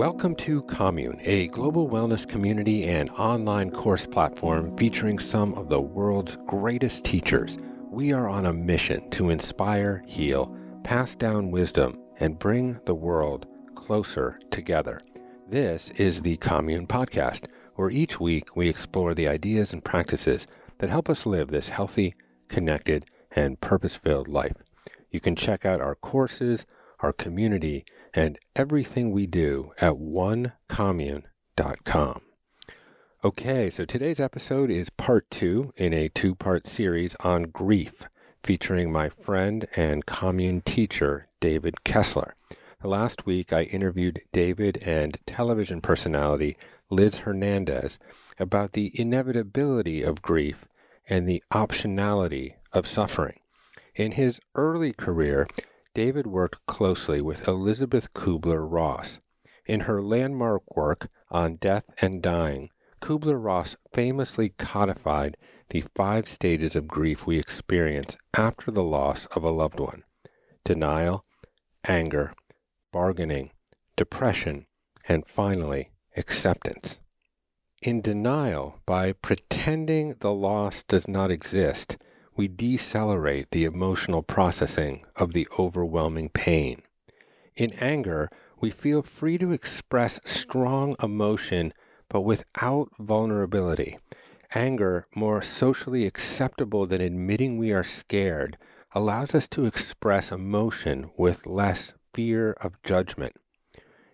Welcome to Commune, a global wellness community and online course platform featuring some of the world's greatest teachers. We are on a mission to inspire, heal, pass down wisdom, and bring the world closer together. This is the Commune Podcast, where each week we explore the ideas and practices that help us live this healthy, connected, and purpose-filled life. You can check out our courses, our community, and everything we do at onecommune.com. Okay, so today's episode is part 2 in a 2-part series on grief, featuring my friend and commune teacher, David Kessler. Last week, I interviewed David and television personality Liz Hernandez about the inevitability of grief and the optionality of suffering. In his early career, David worked closely with Elizabeth Kubler-Ross. In her landmark work on death and dying, Kubler-Ross famously codified the 5 stages of grief we experience after the loss of a loved one: denial, anger, bargaining, depression, and finally, acceptance. In denial, by pretending the loss does not exist, we decelerate the emotional processing of the overwhelming pain. In anger, we feel free to express strong emotion, but without vulnerability. Anger, more socially acceptable than admitting we are scared, allows us to express emotion with less fear of judgment.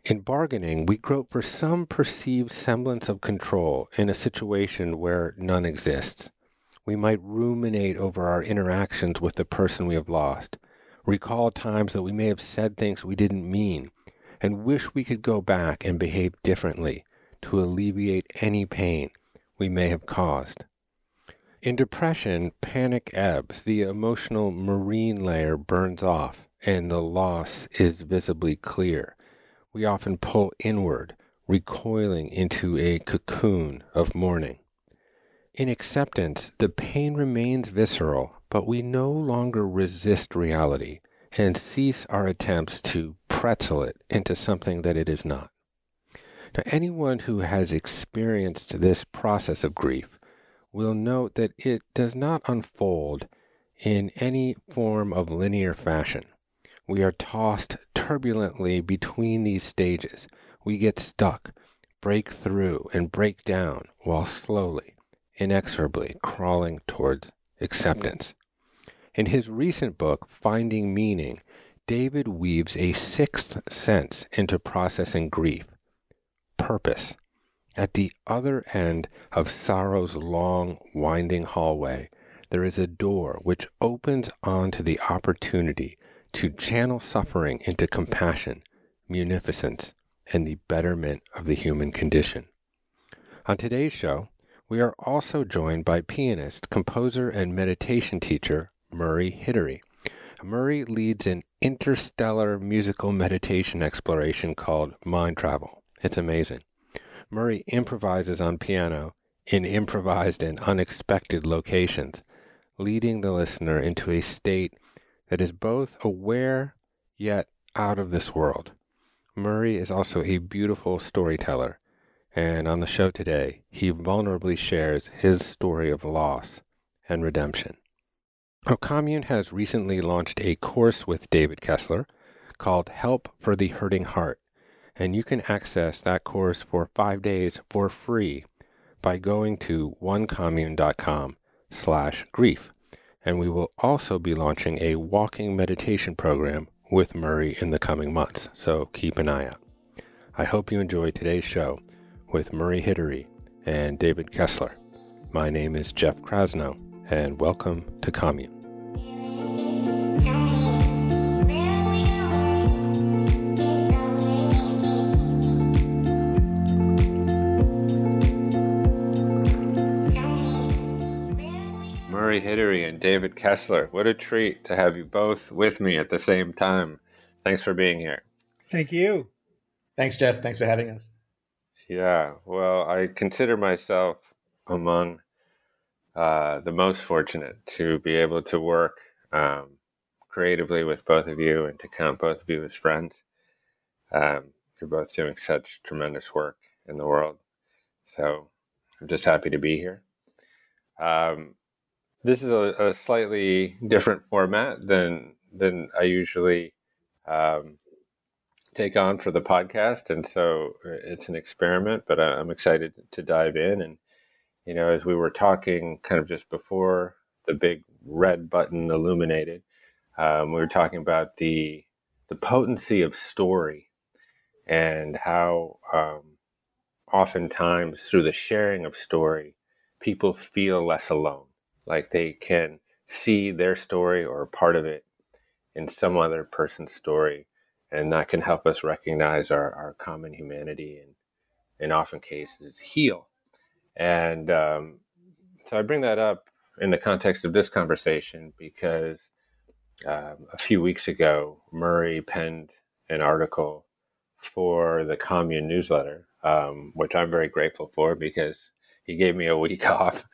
In bargaining, we grope for some perceived semblance of control in a situation where none exists. We might ruminate over our interactions with the person we have lost, recall times that we may have said things we didn't mean, and wish we could go back and behave differently to alleviate any pain we may have caused. In depression, panic ebbs, the emotional marine layer burns off, and the loss is visibly clear. We often pull inward, recoiling into a cocoon of mourning. In acceptance, the pain remains visceral, but we no longer resist reality and cease our attempts to pretzel it into something that it is not. Now, anyone who has experienced this process of grief will note that it does not unfold in any form of linear fashion. We are tossed turbulently between these stages. We get stuck, break through, and break down while slowly, inexorably crawling towards acceptance. In his recent book, Finding Meaning, David weaves a 6th sense into processing grief: purpose. At the other end of sorrow's long, winding hallway, there is a door which opens onto the opportunity to channel suffering into compassion, munificence, and the betterment of the human condition. On today's show, we are also joined by pianist, composer, and meditation teacher Murray Hidary. Murray leads an interstellar musical meditation exploration called Mind Travel. It's amazing. Murray improvises on piano in improvised and unexpected locations, leading the listener into a state that is both aware yet out of this world. Murray is also a beautiful storyteller, and on the show today, he vulnerably shares his story of loss and redemption. Our commune has recently launched a course with David Kessler called Help for the Hurting Heart, and you can access that course for 5 days for free by going to onecommune.com/grief. And we will also be launching a walking meditation program with Murray in the coming months, so keep an eye out. I hope you enjoy today's show with Murray Hidary and David Kessler. My name is Jeff Krasno, and welcome to Commune. Murray Hidary and David Kessler, what a treat to have you both with me at the same time. Thanks for being here. Thank you. Thanks, Jeff. Thanks for having us. Yeah, well, I consider myself among the most fortunate to be able to work creatively with both of you and to count both of you as friends. You're both doing such tremendous work in the world. So I'm just happy to be here. This is a slightly different format than I usually take on for the podcast. And so it's an experiment, but I'm excited to dive in. And, you know, as we were talking kind of just before the big red button illuminated, we were talking about the potency of story and how oftentimes through the sharing of story, people feel less alone, like they can see their story or part of it in some other person's story. And that can help us recognize our common humanity and in often cases heal. And so I bring that up in the context of this conversation because a few weeks ago, Murray penned an article for the Commune newsletter, which I'm very grateful for because he gave me a week off.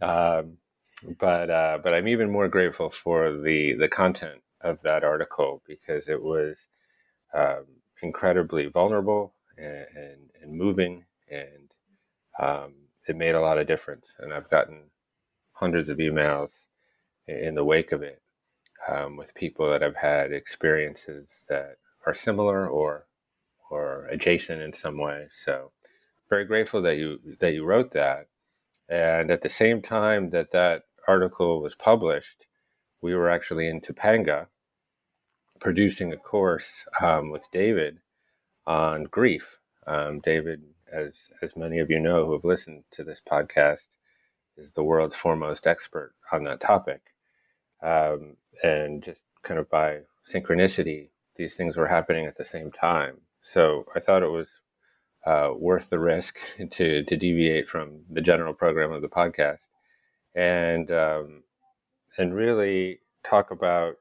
But I'm even more grateful for the content of that article because it was incredibly vulnerable and moving, and it made a lot of difference. And I've gotten hundreds of emails in the wake of it with people that have had experiences that are similar or adjacent in some way. So very grateful that you wrote that. And at the same time that article was published, we were actually in Topanga producing a course with David on grief. David, as many of you know who have listened to this podcast, is the world's foremost expert on that topic. And just kind of by synchronicity, these things were happening at the same time. So I thought it was worth the risk to deviate from the general program of the podcast and really talk about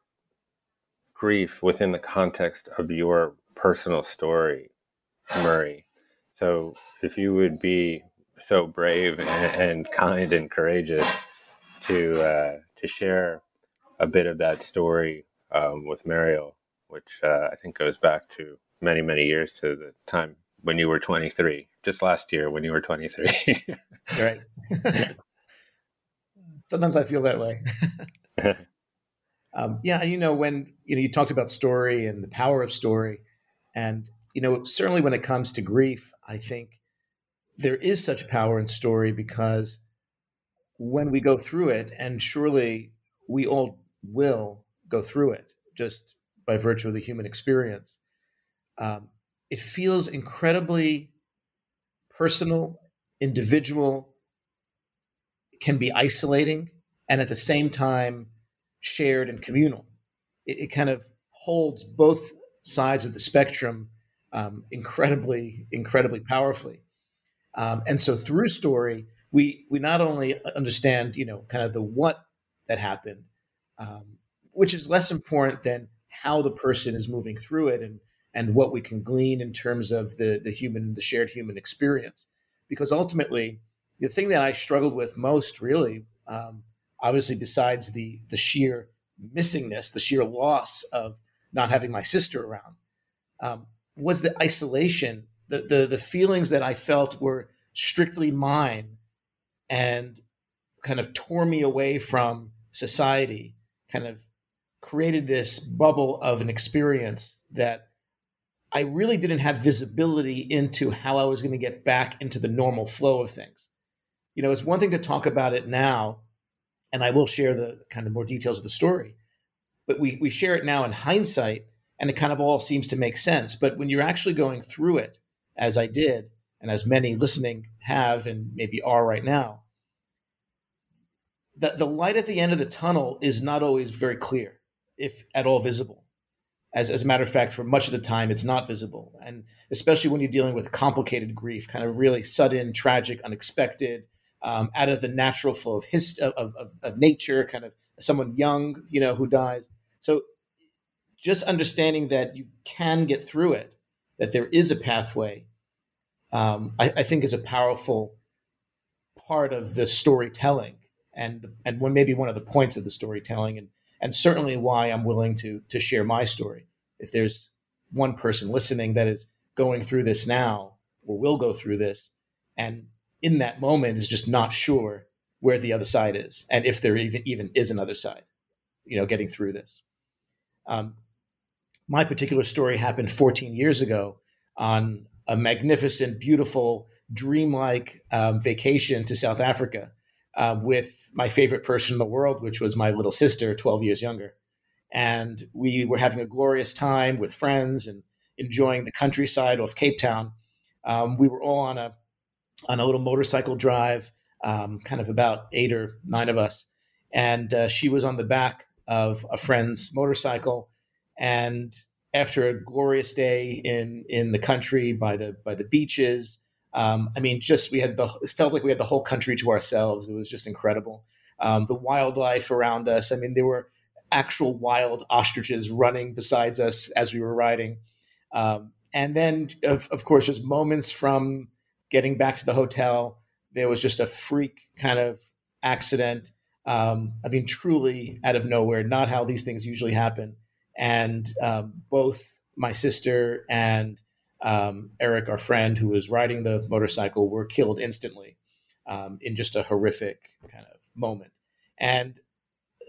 grief within the context of your personal story, Murray. So if you would be so brave and kind and courageous to share a bit of that story with Marielle, which I think goes back to many, many years to the time when you were 23, just last year when you were 23. Right. Sometimes I feel that way. Yeah. You know, when, you know, you talked about story and the power of story, and, you know, certainly when it comes to grief, I think there is such power in story because when we go through it, and surely we all will go through it just by virtue of the human experience, it feels incredibly personal, individual, can be isolating, and at the same time, shared and communal. It kind of holds both sides of the spectrum incredibly, incredibly powerfully. And so through story, we not only understand, you know, kind of the what that happened, which is less important than how the person is moving through it and what we can glean in terms of the shared human experience. Because ultimately, the thing that I struggled with most really, obviously besides the sheer missingness, the sheer loss of not having my sister around, was the isolation, the feelings that I felt were strictly mine and kind of tore me away from society, kind of created this bubble of an experience that I really didn't have visibility into how I was going to get back into the normal flow of things. You know, it's one thing to talk about it now, and I will share the kind of more details of the story, but we share it now in hindsight, and it kind of all seems to make sense. But when you're actually going through it, as I did, and as many listening have and maybe are right now, the light at the end of the tunnel is not always very clear, if at all visible. As a matter of fact, for much of the time, it's not visible. And especially when you're dealing with complicated grief, kind of really sudden, tragic, unexpected, out of the natural flow of of nature, kind of someone young, you know, who dies. So just understanding that you can get through it, that there is a pathway, I think is a powerful part of the storytelling and maybe one of the points of the storytelling, and certainly why I'm willing to share my story. If there's one person listening that is going through this now, or will go through this, and in that moment is just not sure where the other side is, and if there even is another side, you know, getting through this. My particular story happened 14 years ago on a magnificent, beautiful, dreamlike vacation to South Africa with my favorite person in the world, which was my little sister, 12 years younger. And we were having a glorious time with friends and enjoying the countryside off Cape Town. We were all on a little motorcycle drive, kind of about 8 or 9 of us. And she was on the back of a friend's motorcycle. And after a glorious day in the country by the beaches, it felt like we had the whole country to ourselves. It was just incredible. The wildlife around us. I mean, there were actual wild ostriches running besides us as we were riding. And then, of course, just moments from getting back to the hotel, there was just a freak kind of accident. Truly out of nowhere, not how these things usually happen. And both my sister and Eric, our friend who was riding the motorcycle, were killed instantly in just a horrific kind of moment. And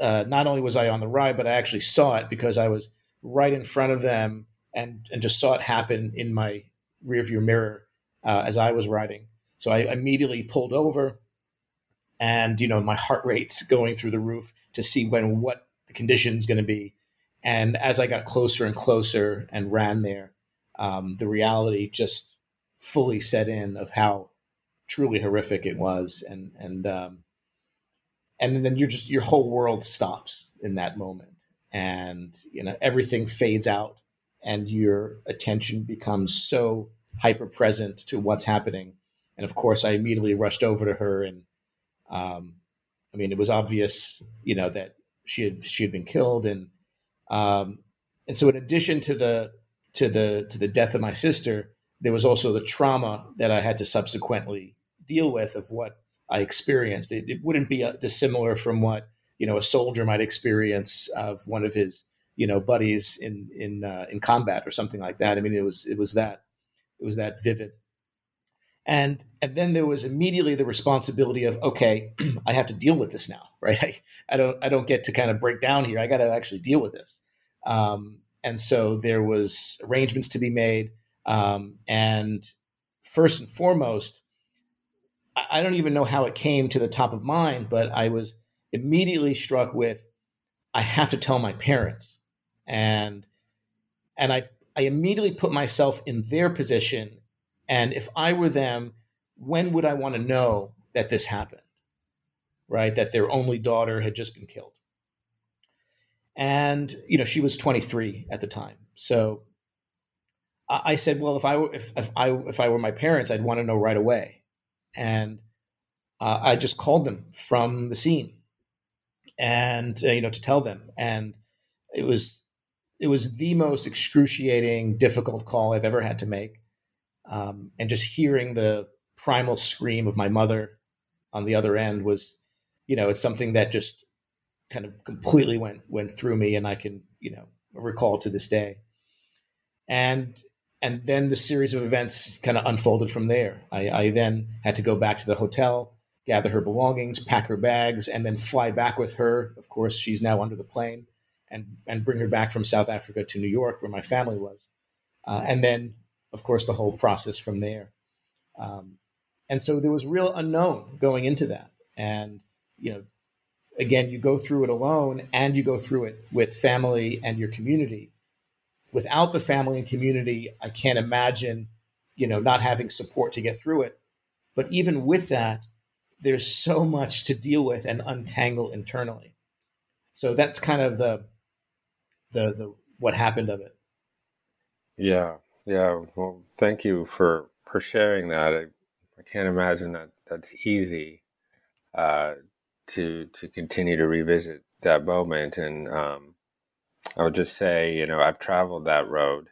not only was I on the ride, but I actually saw it because I was right in front of them and just saw it happen in my rearview mirror as I was riding. So I immediately pulled over and, you know, my heart rate's going through the roof to see what the condition's going to be. And as I got closer and closer and ran there, the reality just fully set in of how truly horrific it was. And then your whole world stops in that moment, and, you know, everything fades out and your attention becomes so hyper present to what's happening. And of course I immediately rushed over to her and, it was obvious, you know, that she had been killed. And so in addition to the death of my sister, there was also the trauma that I had to subsequently deal with of what I experienced. It wouldn't be dissimilar from what, you know, a soldier might experience of one of his, you know, buddies in combat or something like that. I mean, it was that vivid. And then there was immediately the responsibility of, okay, I have to deal with this now, right? I don't get to kind of break down here. I got to actually deal with this. And so there was arrangements to be made. And first and foremost, I don't even know how it came to the top of mind, but I was immediately struck with, I have to tell my parents. And I immediately put myself in their position. And if I were them, when would I want to know that this happened, right? That their only daughter had just been killed. And, you know, she was 23 at the time. So I said, well, if I were my parents, I'd want to know right away. And I just called them from the scene and, to tell them. And it was the most excruciating, difficult call I've ever had to make. And just hearing the primal scream of my mother on the other end was, you know, it's something that just kind of completely went through me, and I can, you know, recall to this day. And then the series of events kind of unfolded from there. I then had to go back to the hotel, gather her belongings, pack her bags, and then fly back with her. Of course, she's now under the plane, and bring her back from South Africa to New York, where my family was. And then, of course, the whole process from there. And so there was real unknown going into that. And, you know, again, you go through it alone, and you go through it with family and your community. Without the family and community, I can't imagine, you know, not having support to get through it. But even with that, there's so much to deal with and untangle internally. So that's kind of the what happened of it. Yeah. Yeah, well, thank you for sharing that. I can't imagine that that's easy to continue to revisit that moment. And I would just say, you know, I've traveled that road.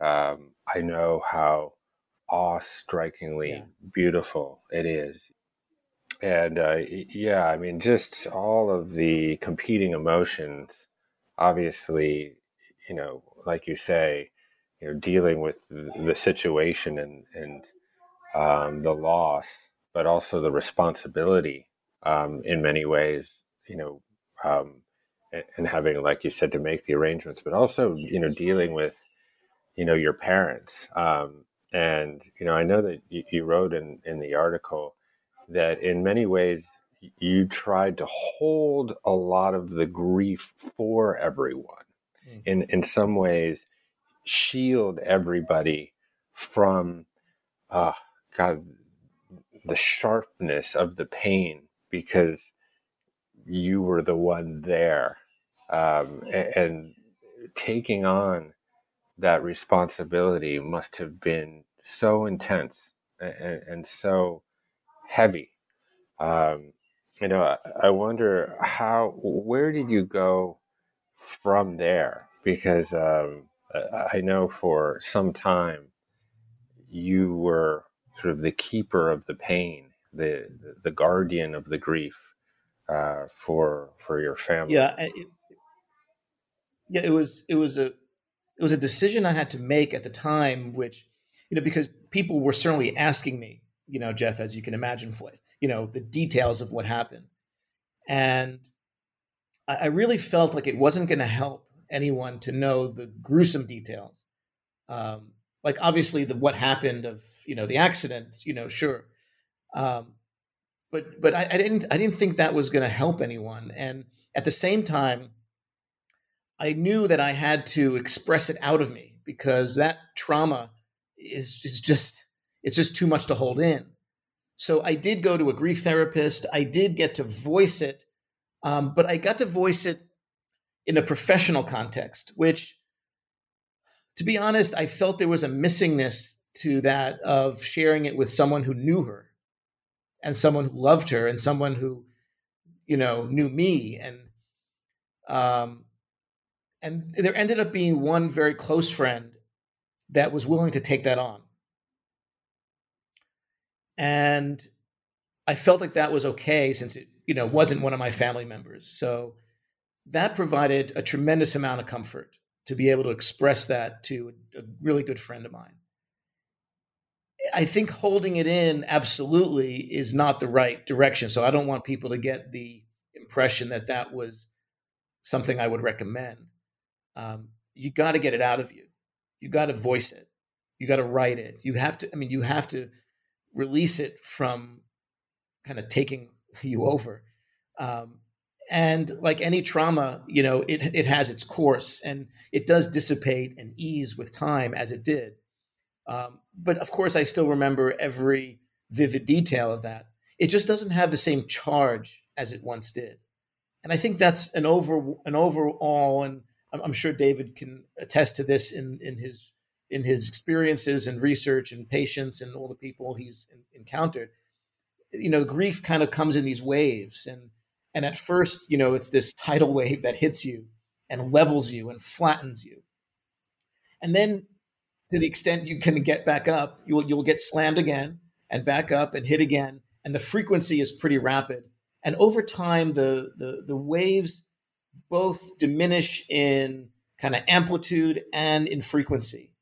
I know how awe-strikingly beautiful it is. And just all of the competing emotions, obviously, you know, like you say, you know, dealing with the situation and the loss, but also the responsibility in many ways, you know, and having, like you said, to make the arrangements, but also, you know, dealing with, you know, your parents. And, you know, I know that you wrote in the article that in many ways you tried to hold a lot of the grief for everyone. Mm-hmm. In some ways, shield everybody from, the sharpness of the pain, because you were the one there, and taking on that responsibility must have been so intense and so heavy. You know, I wonder where did you go from there? Because I know for some time you were sort of the keeper of the pain, the guardian of the grief for your family. Yeah, it was a decision I had to make at the time, which, you know, because people were certainly asking me, you know, Jeff, as you can imagine, what, you know, the details of what happened. And I really felt like it wasn't going to help anyone to know the gruesome details. Like obviously what happened of, you know, the accident, you know, sure. But I didn't think that was going to help anyone. And at the same time, I knew that I had to express it out of me, because that trauma is just too much to hold in. So I did go to a grief therapist. I did get to voice it, but I got to voice it in a professional context, which, to be honest, I felt there was a missingness to that of sharing it with someone who knew her and someone who loved her and someone who, you know, knew me. And there ended up being one very close friend that was willing to take that on. And I felt like that was okay, since it, you know, wasn't one of my family members. So that provided a tremendous amount of comfort to be able to express that to a really good friend of mine. I think holding it in absolutely is not the right direction. So I don't want people to get the impression that that was something I would recommend. You got to get it out of you. You got to voice it. You got to write it. You have to release it from kind of taking you over. And like any trauma, you know, it has its course, and it does dissipate and ease with time, as it did. But of course, I still remember every vivid detail of that. It just doesn't have the same charge as it once did. And I think that's an overall, and I'm sure David can attest to this in his experiences and research and patients and all the people he's encountered. You know, grief kind of comes in these waves, and at first, you know, it's this tidal wave that hits you and levels you and flattens you. And then, to the extent you can get back up, you'll get slammed again and back up and hit again, and the frequency is pretty rapid. And over time, the waves both diminish in kind of amplitude and in frequency.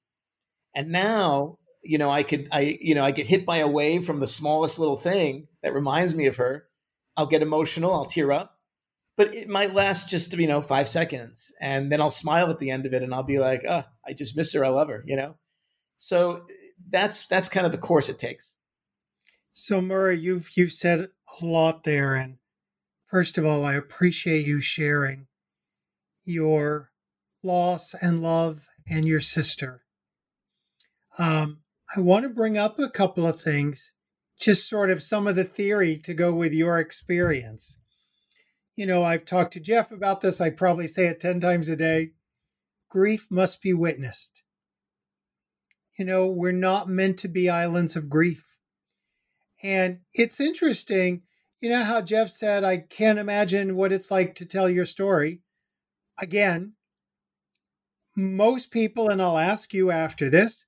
And now, you know, I get hit by a wave from the smallest little thing that reminds me of her. I'll get emotional, I'll tear up, but it might last just, you know, 5 seconds. And then I'll smile at the end of it and I'll be like, oh, I just miss her, I love her, you know? So that's kind of the course it takes. So Murray, you've said a lot there. And first of all, I appreciate you sharing your loss and love and your sister. I want to bring up a couple of things, just sort of some of the theory to go with your experience. You know, I've talked to Jeff about this. I probably say it 10 times a day. Grief must be witnessed. You know, we're not meant to be islands of grief. And it's interesting, you know how Jeff said, I can't imagine what it's like to tell your story. Again, most people, and I'll ask you after this,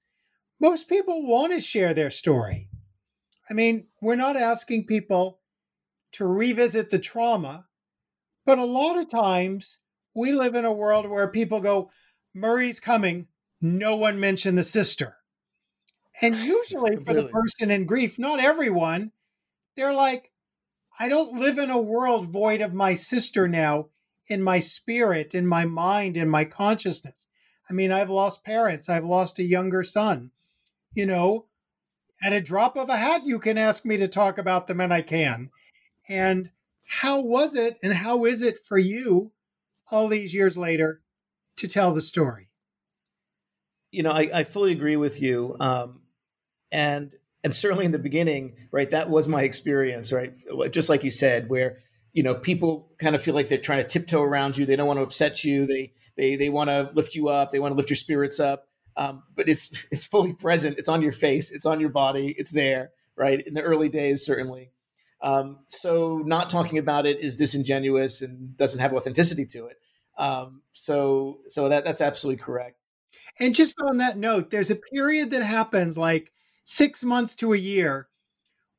most people want to share their story. I mean, we're not asking people to revisit the trauma, but a lot of times we live in a world where people go, Murray's coming, no one mentioned the sister. And usually for the person in grief, not everyone, they're like, I don't live in a world void of my sister now in my spirit, in my mind, in my consciousness. I mean, I've lost parents. I've lost a younger son. You know, at a drop of a hat, you can ask me to talk about them and I can. And how was it and how is it for you all these years later to tell the story? You know, I fully agree with you. And certainly in the beginning, right, that was my experience, right? Just like you said, where, you know, people kind of feel like they're trying to tiptoe around you. They don't want to upset you. They want to lift you up. They want to lift your spirits up. But it's fully present. It's on your face. It's on your body. It's there, right? In the early days, certainly. So not talking about it is disingenuous and doesn't have authenticity to it. So that's absolutely correct. And just on that note, there's a period that happens like 6 months to a year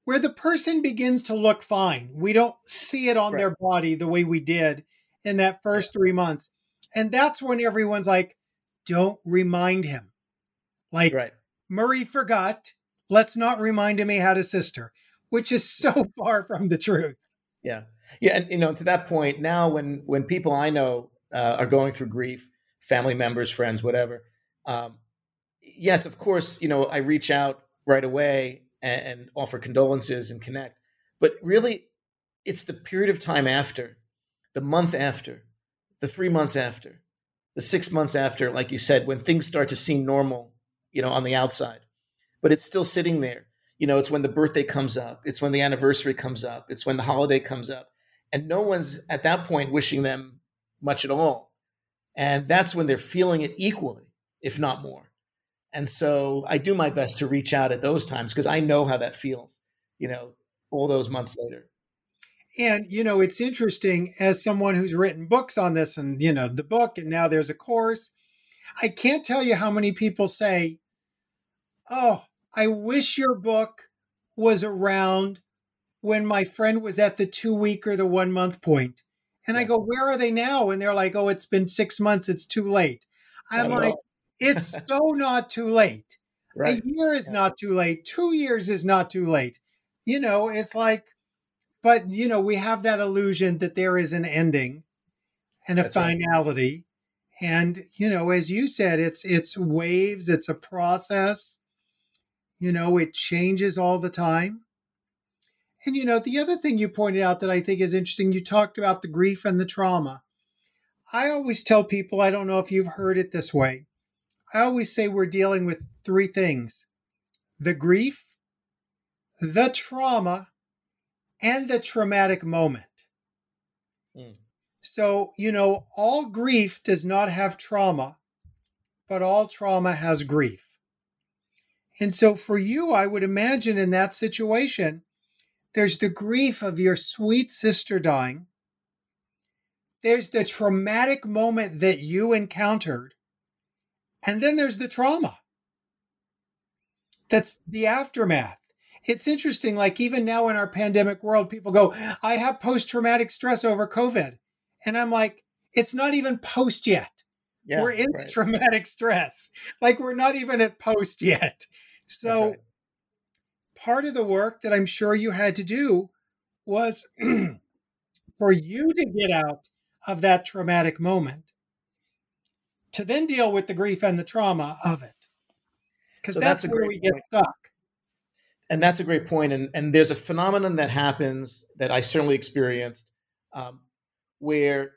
where the person begins to look fine. We don't see it on their body the way we did in that first 3 months. And that's when everyone's like, don't remind him. Like Murray forgot. Let's not remind him he had a sister, which is so far from the truth. Yeah. Yeah. And, you know, to that point now, when people I know are going through grief, family members, friends, whatever. Yes, of course, you know, I reach out right away and offer condolences and connect. But really, it's the period of time after, the month after, the 3 months after, the 6 months after, like you said, when things start to seem normal, you know, on the outside. But it's still sitting there. You know, it's when the birthday comes up. It's when the anniversary comes up. It's when the holiday comes up. And no one's at that point wishing them much at all. And that's when they're feeling it equally, if not more. And so I do my best to reach out at those times because I know how that feels, you know, all those months later. And, you know, it's interesting as someone who's written books on this and, you know, the book, and now there's a course. I can't tell you how many people say, oh, I wish your book was around when my friend was at the 2-week or the 1-month point. And I go, where are they now? And they're like, oh, it's been 6 months. It's too late. I'm like, it's so not too late. Right. A year is not too late. 2 years is not too late. You know, it's like, but, you know, we have that illusion that there is an ending and a finality. Right. And, you know, as you said, it's waves. It's a process. You know, it changes all the time. And, you know, the other thing you pointed out that I think is interesting, you talked about the grief and the trauma. I always tell people, I don't know if you've heard it this way. I always say we're dealing with three things: the grief, the trauma, and the traumatic moment. Mm. So, you know, all grief does not have trauma, but all trauma has grief. And so for you, I would imagine in that situation, there's the grief of your sweet sister dying. There's the traumatic moment that you encountered. And then there's the trauma. That's the aftermath. It's interesting, like even now in our pandemic world, people go, I have post-traumatic stress over COVID. And I'm like, it's not even post yet. Yeah, we're in the traumatic stress. Like we're not even at post yet. So part of the work that I'm sure you had to do was for you to get out of that traumatic moment to then deal with the grief and the trauma of it. Because so that's where we get stuck. And that's a great point. And there's a phenomenon that happens that I certainly experienced where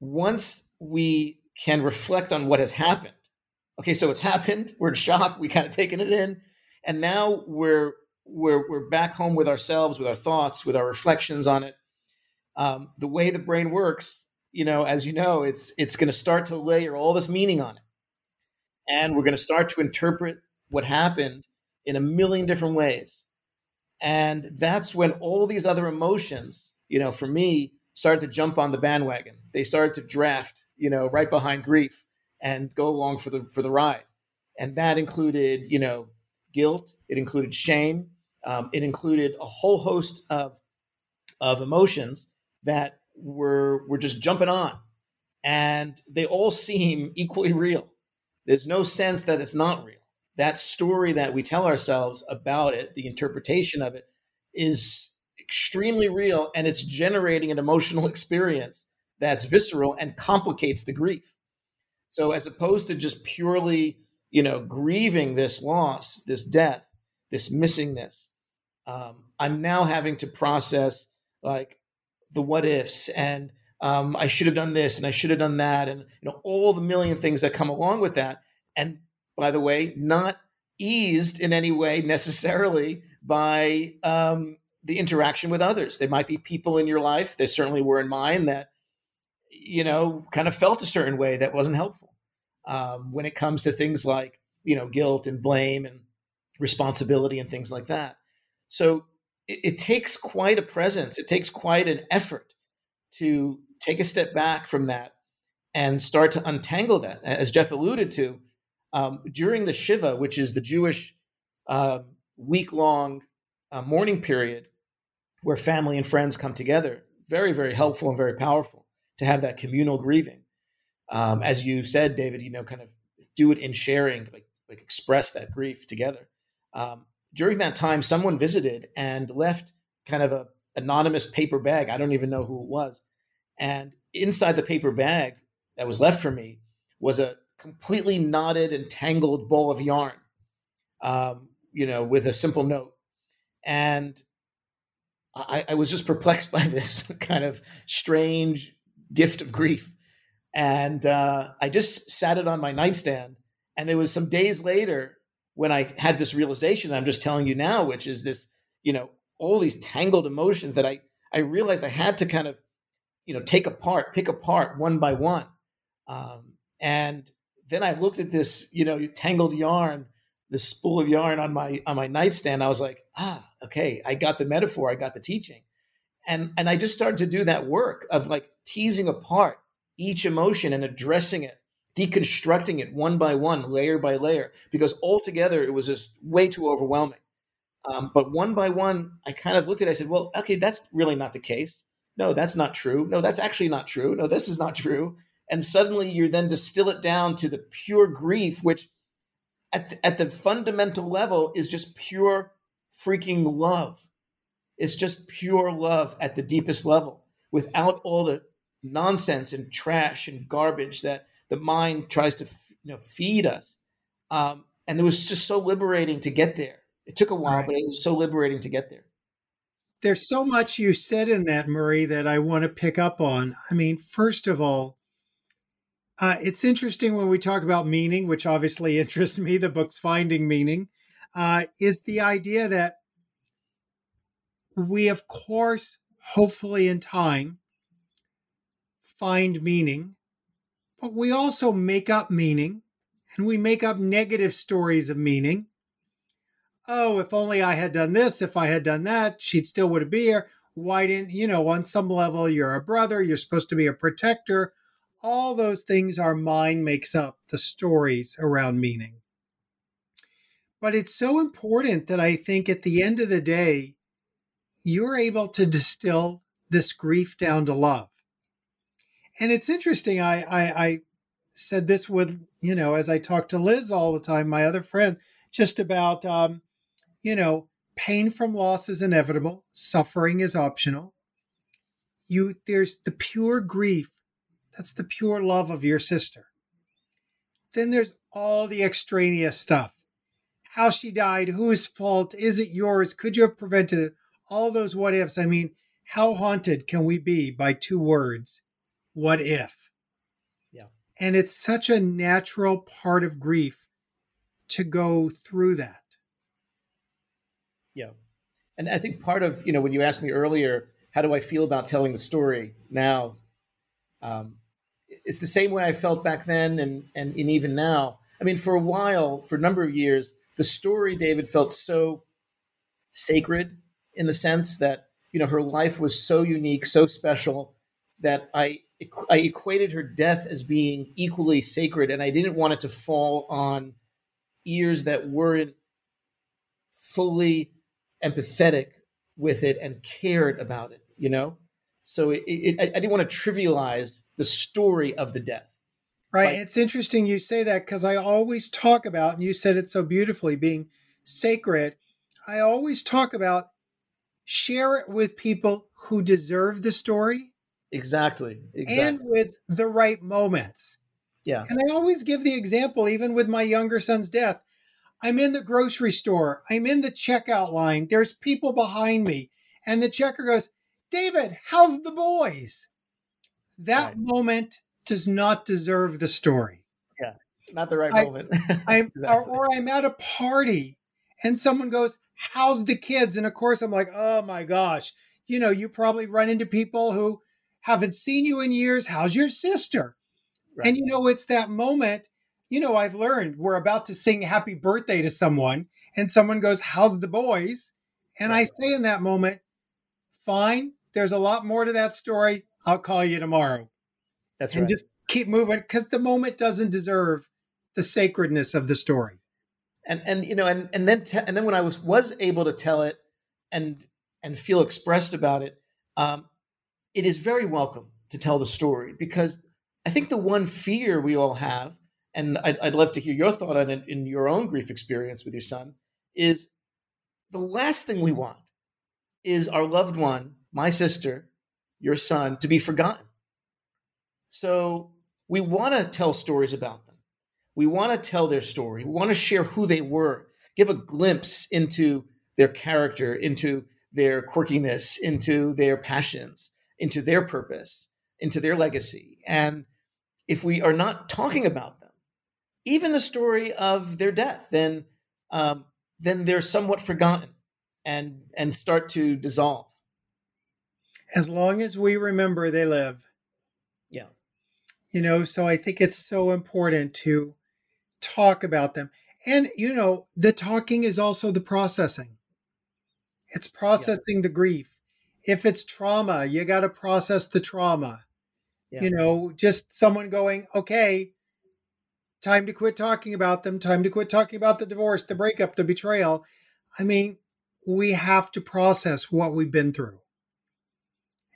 once we can reflect on what has happened, okay, so it's happened, we're in shock, we kind of taken it in. And now we're back home with ourselves, with our thoughts, with our reflections on it. The way the brain works, you know, as you know, it's going to start to layer all this meaning on it. And we're going to start to interpret what happened in a million different ways. And that's when all these other emotions, you know, for me, started to jump on the bandwagon. They started to draft, you know, right behind grief and go along for the ride. And that included, you know, guilt. It included shame. It included a whole host of emotions that were just jumping on, and they all seem equally real. There's no sense that it's not real. That story that we tell ourselves about it, the interpretation of it, is extremely real, and it's generating an emotional experience that's visceral and complicates the grief. So as opposed to just purely, grieving this loss, this death, this missingness, I'm now having to process like the what ifs and I should have done this and I should have done that. And, all the million things that come along with that. And by the way, not eased in any way necessarily by the interaction with others. There might be people in your life, there certainly were in mine, that, kind of felt a certain way that wasn't helpful when it comes to things like, guilt and blame and responsibility and things like that. So it takes quite a presence. It takes quite an effort to take a step back from that and start to untangle that. As Jeff alluded to, during the Shiva, which is the Jewish week-long mourning period where family and friends come together, very, very helpful and very powerful to have that communal grieving. As you said, David, kind of do it in sharing, like express that grief together. During that time, someone visited and left kind of a anonymous paper bag. I don't even know who it was. And inside the paper bag that was left for me was a completely knotted and tangled ball of yarn, with a simple note. And I was just perplexed by this kind of strange gift of grief. And I just sat it on my nightstand. And there was some days later when I had this realization that I'm just telling you now, which is this, all these tangled emotions that I realized I had to kind of, pick apart one by one. And then I looked at this, tangled yarn, this spool of yarn on my nightstand. I was like, okay, I got the metaphor. I got the teaching. And I just started to do that work of like teasing apart each emotion and addressing it, deconstructing it one by one, layer by layer, because altogether it was just way too overwhelming. But one by one, I kind of looked at it. I said, well, okay, that's really not the case. No, that's not true. No, that's actually not true. No, this is not true. And suddenly you then distill it down to the pure grief, which at the fundamental level is just pure freaking love. It's just pure love at the deepest level without all the nonsense and trash and garbage that the mind tries to feed us. And it was just so liberating to get there. It took a while, right. But it was so liberating to get there. There's so much you said in that, Murray, that I want to pick up on. I mean, first of all, it's interesting when we talk about meaning, which obviously interests me, the book's Finding Meaning, is the idea that we, of course, hopefully in time, find meaning, but we also make up meaning, and we make up negative stories of meaning. Oh, if only I had done this, if I had done that, she'd still would have been here. Why didn't, on some level, you're a brother, you're supposed to be a protector. All those things our mind makes up, the stories around meaning. But it's so important that I think at the end of the day, you're able to distill this grief down to love. And it's interesting, I said this with, as I talk to Liz all the time, my other friend, just about, pain from loss is inevitable. Suffering is optional. There's the pure grief. That's the pure love of your sister. Then there's all the extraneous stuff. How she died, whose fault, is it yours? Could you have prevented it? All those what ifs. I mean, how haunted can we be by two words? What if? Yeah. And it's such a natural part of grief to go through that. Yeah. And I think part of, when you asked me earlier, how do I feel about telling the story now? It's the same way I felt back then and even now. I mean, for a while, for a number of years, the story, David, felt so sacred in the sense that, her life was so unique, so special that I equated her death as being equally sacred. And I didn't want it to fall on ears that weren't fully empathetic with it and cared about it, So I didn't want to trivialize the story of the death. Right. It's interesting you say that, because I always talk about, and you said it so beautifully, being sacred. I always talk about share it with people who deserve the story. Exactly. And with the right moments. Yeah. And I always give the example, even with my younger son's death. I'm in the grocery store. I'm in the checkout line. There's people behind me. And the checker goes, David, how's the boys? That moment does not deserve the story. Yeah, not the right moment. Or I'm at a party and someone goes, how's the kids? And of course, I'm like, oh my gosh. You know, you probably run into people who haven't seen you in years. How's your sister? Right. And, you know, it's that moment. You know, I've learned we're about to sing happy birthday to someone and someone goes, how's the boys? And I say in that moment, fine, there's a lot more to that story. I'll call you tomorrow. And just keep moving, because the moment doesn't deserve the sacredness of the story. And you know, and then when I was able to tell it and feel expressed about it, it is very welcome to tell the story, because I think the one fear we all have, and I'd love to hear your thought on it in your own grief experience with your son, is the last thing we want is our loved one, my sister, your son, to be forgotten. So we want to tell stories about them. We want to tell their story. We want to share who they were, give a glimpse into their character, into their quirkiness, into their passions, into their purpose, into their legacy. And if we are not talking about them, even the story of their death, then they're somewhat forgotten and start to dissolve. As long as we remember they live. Yeah. You know, so I think it's so important to talk about them. And, you know, the talking is also the processing. It's processing the grief. If it's trauma, you got to process the trauma. Yeah. You know, just someone going, okay, time to quit talking about them. Time to quit talking about the divorce, the breakup, the betrayal. I mean, we have to process what we've been through.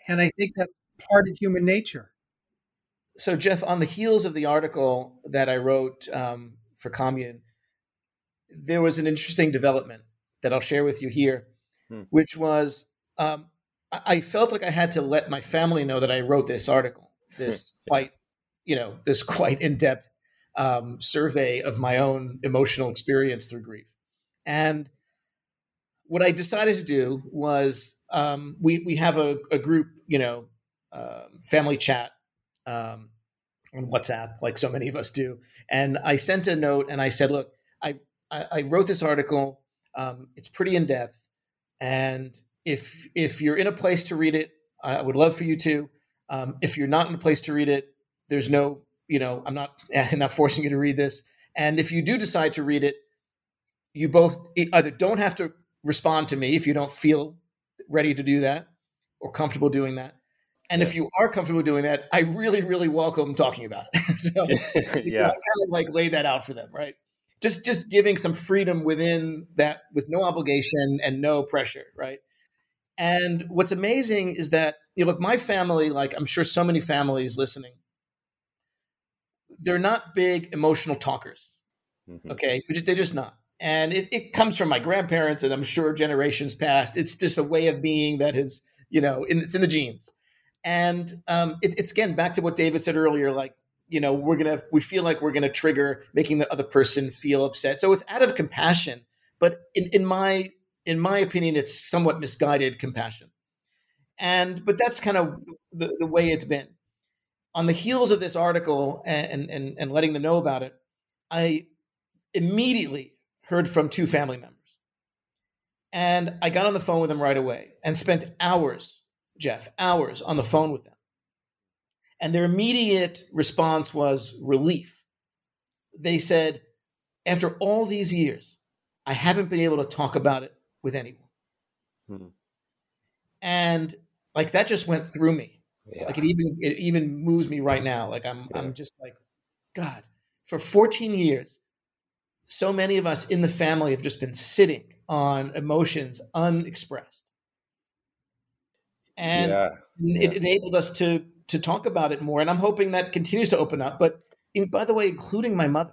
And I think that's part of human nature. So, Jeff, on the heels of the article that I wrote for Commune, there was an interesting development that I'll share with you here, which was I felt like I had to let my family know that I wrote this article, this quite in-depth survey of my own emotional experience through grief. And what I decided to do was we have a group, family chat on WhatsApp, like so many of us do. And I sent a note and I said, look, I wrote this article. It's pretty in-depth. And if you're in a place to read it, I would love for you to. If you're not in a place to read it, there's no, I'm not forcing you to read this. And if you do decide to read it, you both either don't have to respond to me if you don't feel ready to do that or comfortable doing that. And if you are comfortable doing that, I really, really welcome talking about it. So I kind of like lay that out for them, right? Just giving some freedom within that with no obligation and no pressure, right? And what's amazing is that, you know, look, my family, like I'm sure so many families listening, they're not big emotional talkers, okay? They're just not. And it comes from my grandparents, and I'm sure generations past. It's just a way of being that is, it's in the genes. And it's again back to what David said earlier. Like, we feel like we're gonna trigger making the other person feel upset. So it's out of compassion, but in my opinion, it's somewhat misguided compassion. But that's kind of the way it's been. On the heels of this article and letting them know about it, I immediately heard from two family members. And I got on the phone with them right away and spent hours on the phone with them. And their immediate response was relief. They said, after all these years, I haven't been able to talk about it with anyone. And like, that just went through me. Yeah. Like it even moves me right now. Like I'm just like, God, for 14 years, so many of us in the family have just been sitting on emotions unexpressed. And it enabled us to talk about it more. And I'm hoping that continues to open up. But And by the way, including my mother.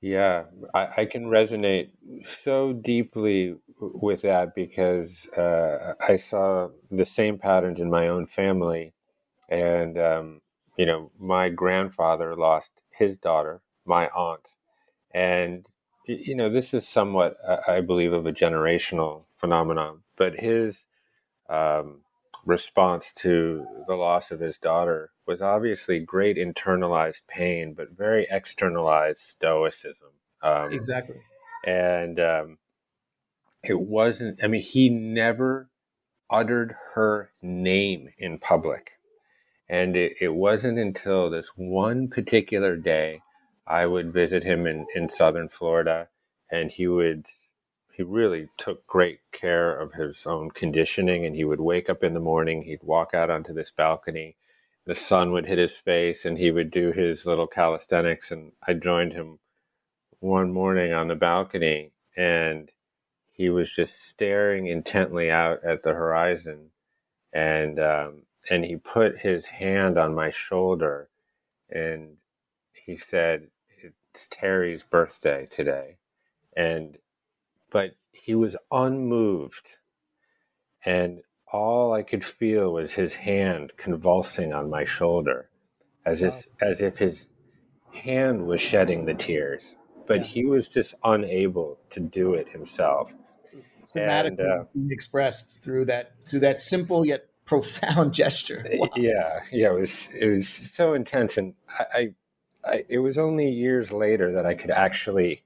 Yeah, I can resonate so deeply with that because I saw the same patterns in my own family. And, you know, my grandfather lost his daughter, my aunt. And, you know, this is somewhat, I believe, of a generational phenomenon. But his response to the loss of his daughter was obviously great internalized pain, but very externalized stoicism. Exactly. And it wasn't, I mean, he never uttered her name in public. And it wasn't until this one particular day I would visit him in southern Florida, and he really took great care of his own conditioning, and he would wake up in the morning, he'd walk out onto this balcony, the sun would hit his face, and he would do his little calisthenics. And I joined him one morning on the balcony, and he was just staring intently out at the horizon, and he put his hand on my shoulder, and he said, "It's Terry's birthday today," but he was unmoved, and all I could feel was his hand convulsing on my shoulder, as if his hand was shedding the tears, but he was just unable to do it himself. Somatically expressed through that simple yet profound gesture. Wow. Yeah, it was so intense, and I it was only years later that I could actually,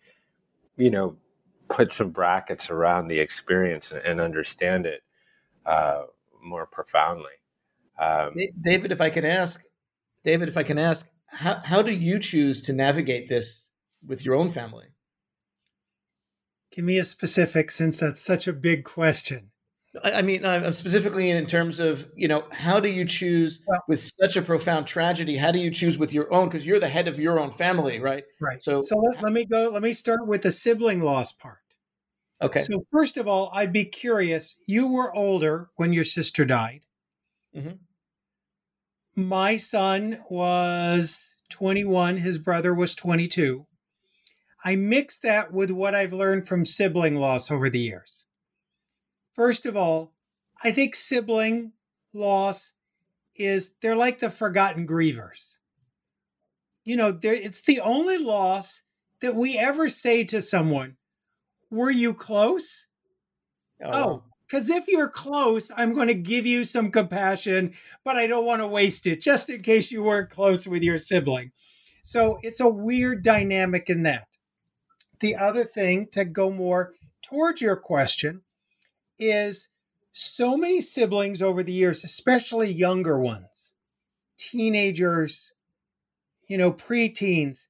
you know, put some brackets around the experience and understand it more profoundly. David, if I can ask, how do you choose to navigate this with your own family? Give me a specific, since that's such a big question. I mean, I'm specifically in terms of, you know, how do you choose with such a profound tragedy? How do you choose with your own? Because you're the head of your own family, right? Right. So let me start with the sibling loss part. Okay. So first of all, I'd be curious. You were older when your sister died. Mm-hmm. My son was 21. His brother was 22. I mixed that with what I've learned from sibling loss over the years. First of all, I think sibling loss they're like the forgotten grievers. You know, it's the only loss that we ever say to someone, "Were you close?" Oh, because if you're close, I'm going to give you some compassion, but I don't want to waste it just in case you weren't close with your sibling. So it's a weird dynamic in that. The other thing, to go more towards your question, is so many siblings over the years, especially younger ones, teenagers, you know, preteens,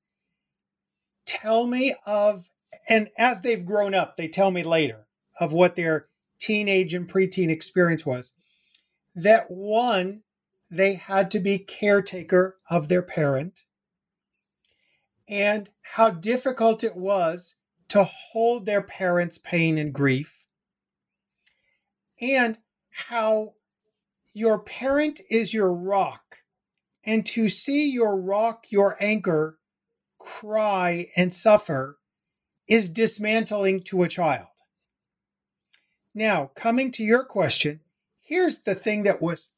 tell me of, and as they've grown up, they tell me later of what their teenage and preteen experience was, that one, they had to be caretaker of their parent, and how difficult it was to hold their parents' pain and grief. And how your parent is your rock. And to see your rock, your anchor, cry and suffer is dismantling to a child. Now, coming to your question, here's the thing that was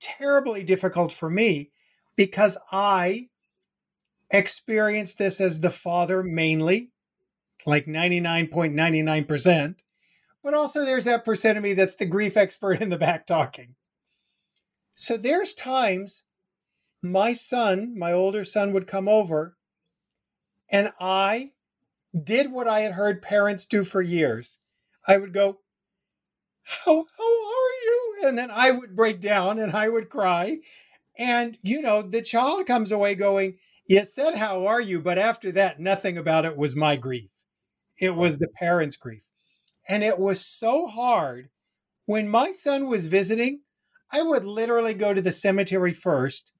terribly difficult for me, because I experienced this as the father mainly, like 99.99%. But also there's that percent of me that's the grief expert in the back talking. So there's times my older son would come over, and I did what I had heard parents do for years. I would go, how are you? And then I would break down and I would cry. And, you know, the child comes away going, "You said, how are you?" But after that, nothing about it was my grief. It was the parents' grief. And it was so hard. When my son was visiting, I would literally go to the cemetery first,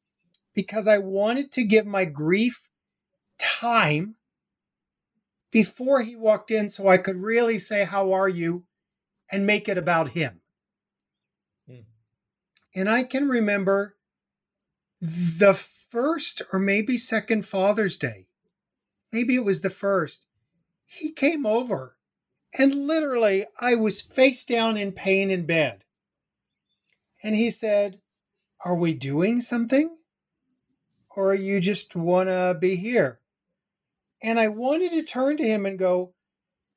because I wanted to give my grief time before he walked in, so I could really say, "How are you?" and make it about him. And I can remember the first or maybe second Father's Day, maybe it was the first, he came over and literally I was face down in pain in bed. And he said, "Are we doing something? Or you just want to be here?" And I wanted to turn to him and go,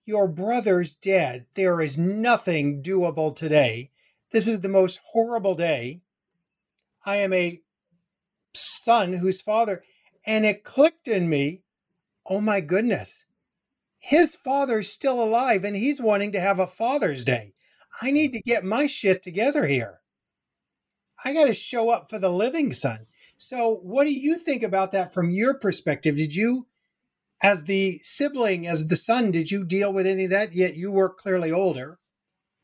"Your brother's dead. There is nothing doable today. This is the most horrible day. I am a son whose father..." And it clicked in me, oh my goodness, his father's still alive and he's wanting to have a Father's Day. I need to get my shit together here. I got to show up for the living son. So what do you think about that from your perspective? Did you, as the sibling, as the son, did you deal with any of that? Yet you were clearly older.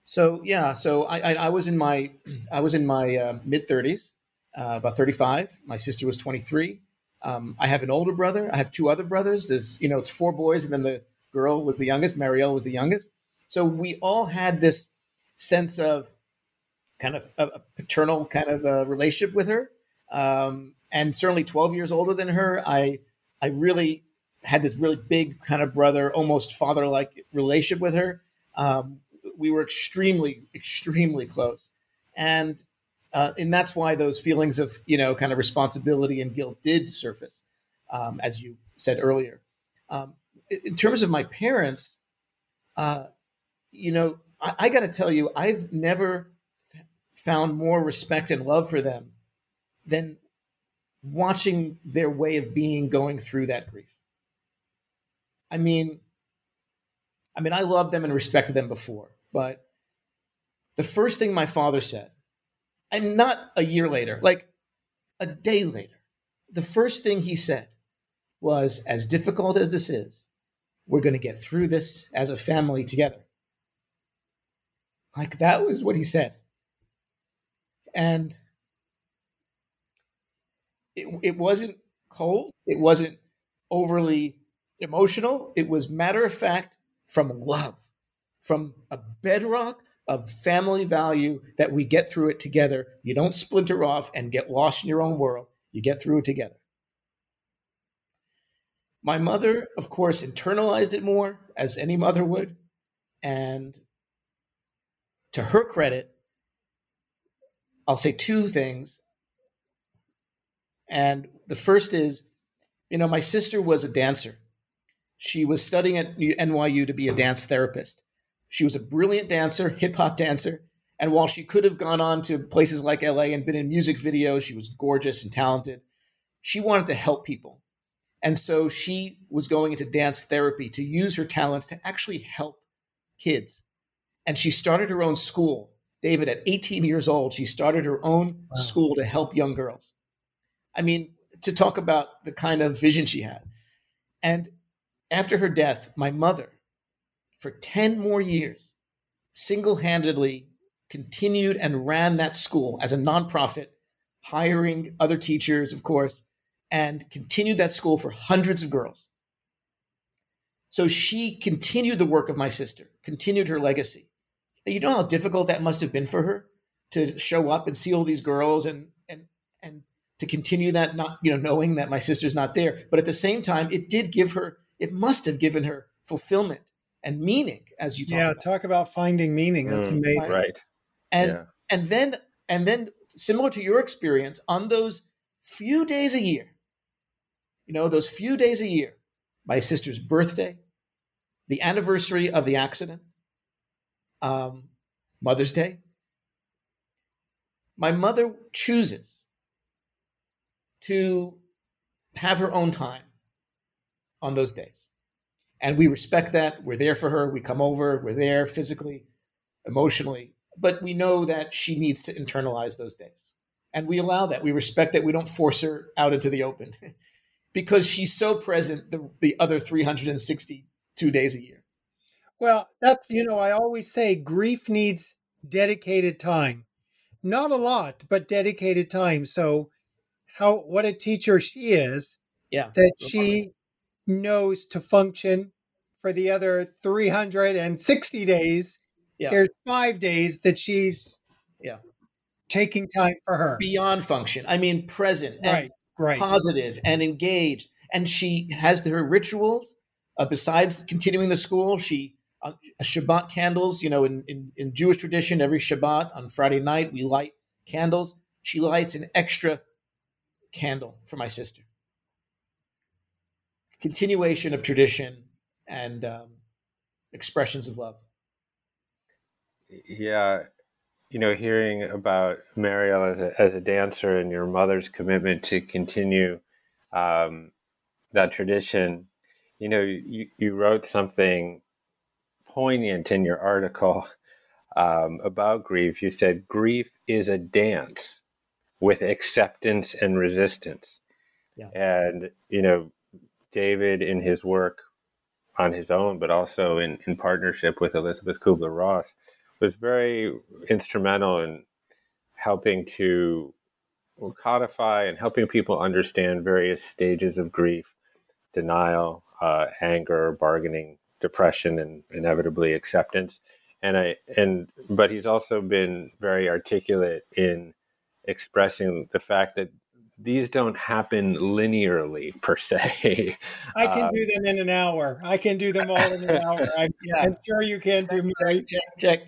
So yeah, so I was in my mid 30s, about 35. My sister was 23. I have an older brother. I have two other brothers. There's, you know, it's four boys, and then the girl was the youngest. Marielle was the youngest. So we all had this sense of kind of a paternal kind of a relationship with her, and certainly 12 years older than her. I really had this really big kind of brother, almost father-like relationship with her. We were extremely, extremely close. And that's why those feelings of, you know, kind of responsibility and guilt did surface, as you said earlier. In terms of my parents, you know, I got to tell you, I've never found more respect and love for them than watching their way of being going through that grief. I mean, I loved them and respected them before, but the first thing my father said, and not a year later, like a day later, the first thing he said was, "As difficult as this is, we're going to get through this as a family together." Like, that was what he said. And it wasn't cold. It wasn't overly emotional. It was matter of fact, from love, from a bedrock of family value that we get through it together. You don't splinter off and get lost in your own world. You get through it together. My mother, of course, internalized it more, as any mother would. And to her credit, I'll say two things. And the first is, you know, my sister was a dancer. She was studying at NYU to be a dance therapist. She was a brilliant dancer, hip hop dancer. And while she could have gone on to places like LA and been in music videos, she was gorgeous and talented. She wanted to help people. And so she was going into dance therapy to use her talents to actually help kids. And she started her own school. David, at 18 years old, she started her own school to help young girls. I mean, to talk about the kind of vision she had. And after her death, my mother, for 10 more years, single-handedly continued and ran that school as a nonprofit, hiring other teachers, of course, and continued that school for hundreds of girls. So she continued the work of my sister, continued her legacy. You know how difficult that must have been for her to show up and see all these girls and to continue that, not, you know, knowing that my sister's not there. But at the same time, it must have given her fulfillment and meaning, as you talk about. Yeah, talk about finding meaning. That's amazing. Right. And then similar to your experience, on those few days a year, my sister's birthday, the anniversary of the accident, Mother's Day, my mother chooses to have her own time on those days. And we respect that. We're there for her. We come over. We're there physically, emotionally. But we know that she needs to internalize those days. And we allow that. We respect that. We don't force her out into the open because she's so present the other 362 days a year. Well, that's, you know, I always say grief needs dedicated time. Not a lot, but dedicated time. So what a teacher she is. Yeah. That she knows to function for the other 360 days. Yeah. There's 5 days that she's Taking time for her. Beyond function. I mean, present and positive and engaged. And she has her rituals. Besides continuing the school, she Shabbat candles, you know, in Jewish tradition, every Shabbat on Friday night, we light candles. She lights an extra candle for my sister. Continuation of tradition and expressions of love. Yeah. You know, hearing about Marielle as a dancer and your mother's commitment to continue that tradition, you know, you wrote something poignant in your article about grief. You said, grief is a dance with acceptance and resistance. Yeah. And, you know, David in his work on his own, but also in partnership with Elizabeth Kubler-Ross, was very instrumental in helping to codify and helping people understand various stages of grief, denial, anger, bargaining, depression, and inevitably acceptance. But he's also been very articulate in expressing the fact that these don't happen linearly per se. I can do them in an hour. I can do them all in an hour. I'm sure you can do me. Check.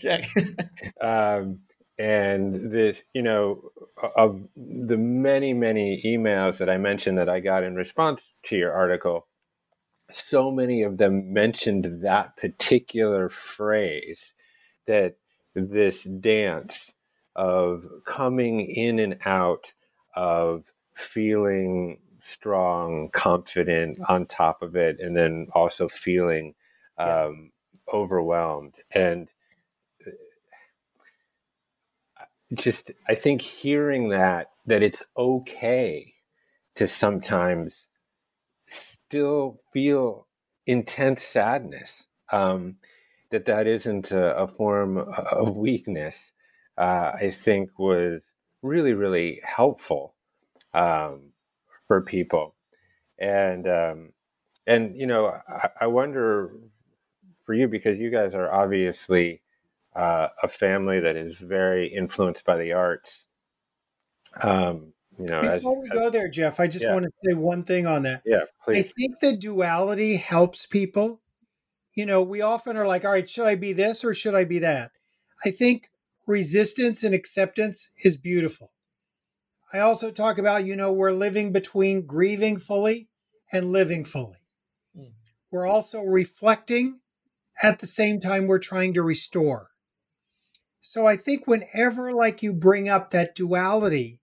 And this, you know, of the many, many emails that I mentioned that I got in response to your article, so many of them mentioned that particular phrase, that this dance of coming in and out of feeling strong, confident on top of it, and then also feeling overwhelmed. And just, I think hearing that it's okay to sometimes still feel intense sadness, that isn't a form of weakness, I think was really, really helpful for people. And you know, I wonder for you, because you guys are obviously a family that is very influenced by the arts. You know, Before we go there, Jeff, I just want to say one thing on that. Yeah, please. I think the duality helps people. You know, we often are like, all right, should I be this or should I be that? I think resistance and acceptance is beautiful. I also talk about, you know, we're living between grieving fully and living fully. Mm. We're also reflecting at the same time we're trying to restore. So I think whenever, like, you bring up that duality,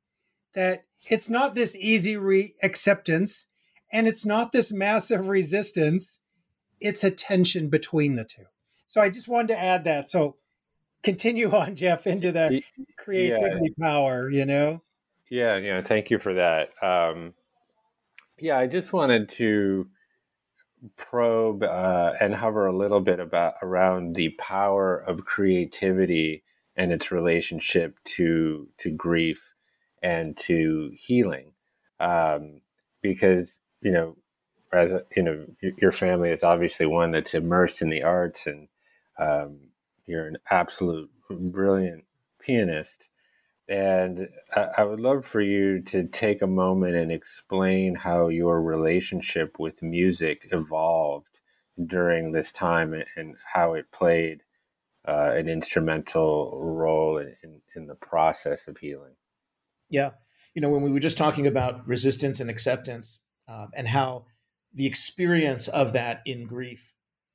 that it's not this easy acceptance and it's not this massive resistance, it's a tension between the two. So I just wanted to add that. So continue on, Jeff, into the creativity power, you know? Yeah, you know, thank you for that. Yeah, I just wanted to probe and hover a little bit around the power of creativity and its relationship to grief and to healing. Because, you know, as you know, your family is obviously one that's immersed in the arts, and you're an absolute brilliant pianist. And I would love for you to take a moment and explain how your relationship with music evolved during this time, and how it played an instrumental role in the process of healing. Yeah. You know, when we were just talking about resistance and acceptance, and how the experience of that in grief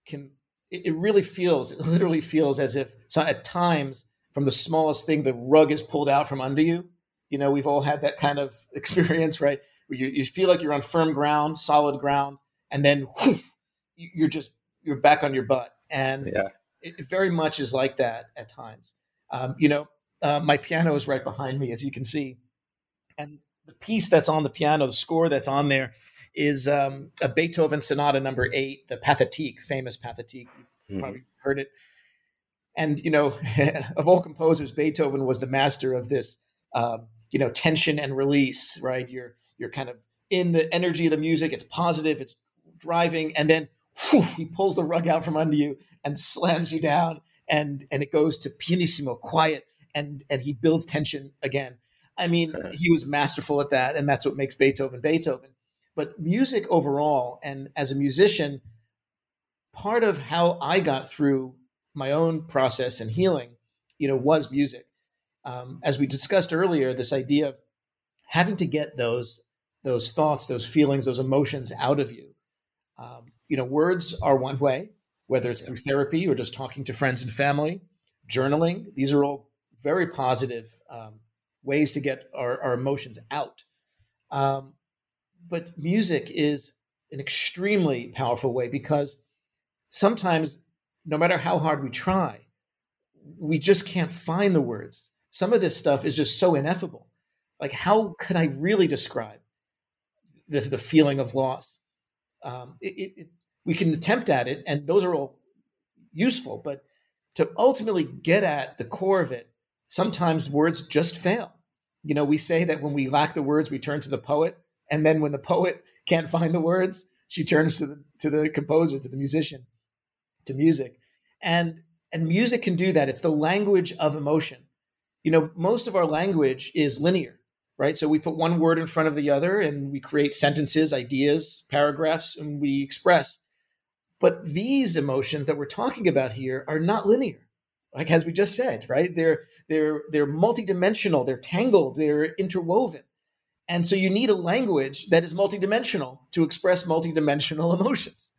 can... It literally feels as if, so at times, from the smallest thing, the rug is pulled out from under you. You know, we've all had that kind of experience, right? Where you feel like you're on firm ground, solid ground, and then whoosh, you're back on your butt. And it very much is like that at times. You know, my piano is right behind me, as you can see. And the piece that's on the piano, the score that's on there, is a Beethoven Sonata Number 8, the Pathétique, famous Pathétique. You've probably heard it. And, you know, of all composers, Beethoven was the master of this, you know, tension and release, right? You're kind of in the energy of the music. It's positive. It's driving. And then he pulls the rug out from under you and slams you down. And it goes to pianissimo, quiet. and he builds tension again. I mean, he was masterful at that, and that's what makes Beethoven, Beethoven. But music overall, and as a musician, part of how I got through my own process and healing, you know, was music. As we discussed earlier, this idea of having to get those thoughts, those feelings, those emotions out of you. You know, words are one way, whether it's through therapy or just talking to friends and family, journaling. These are all very positive ways to get our emotions out. But music is an extremely powerful way, because sometimes, no matter how hard we try, we just can't find the words. Some of this stuff is just so ineffable. Like, how could I really describe the feeling of loss? We can attempt at it, and those are all useful, but to ultimately get at the core of it, sometimes words just fail. You know, we say that when we lack the words, we turn to the poet. And then when the poet can't find the words, she turns to the composer, to the musician, to music. And music can do that. It's the language of emotion. You know, most of our language is linear, right? So we put one word in front of the other and we create sentences, ideas, paragraphs, and we express. But these emotions that we're talking about here are not linear. Like, as we just said, right? They're multidimensional, they're tangled, they're interwoven. And so you need a language that is multidimensional to express multidimensional emotions.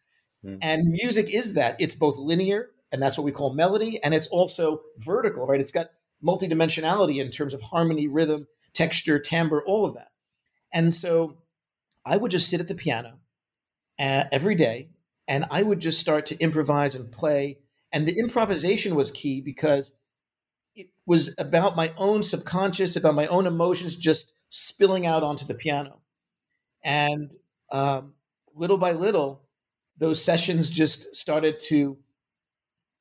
Mm. And music is that. It's both linear, and that's what we call melody, and it's also vertical, right? It's got multidimensionality in terms of harmony, rhythm, texture, timbre, all of that. And so I would just sit at the piano every day, and I would just start to improvise and play. And the improvisation was key, because it was about my own subconscious, about my own emotions, just spilling out onto the piano. And little by little, those sessions just started to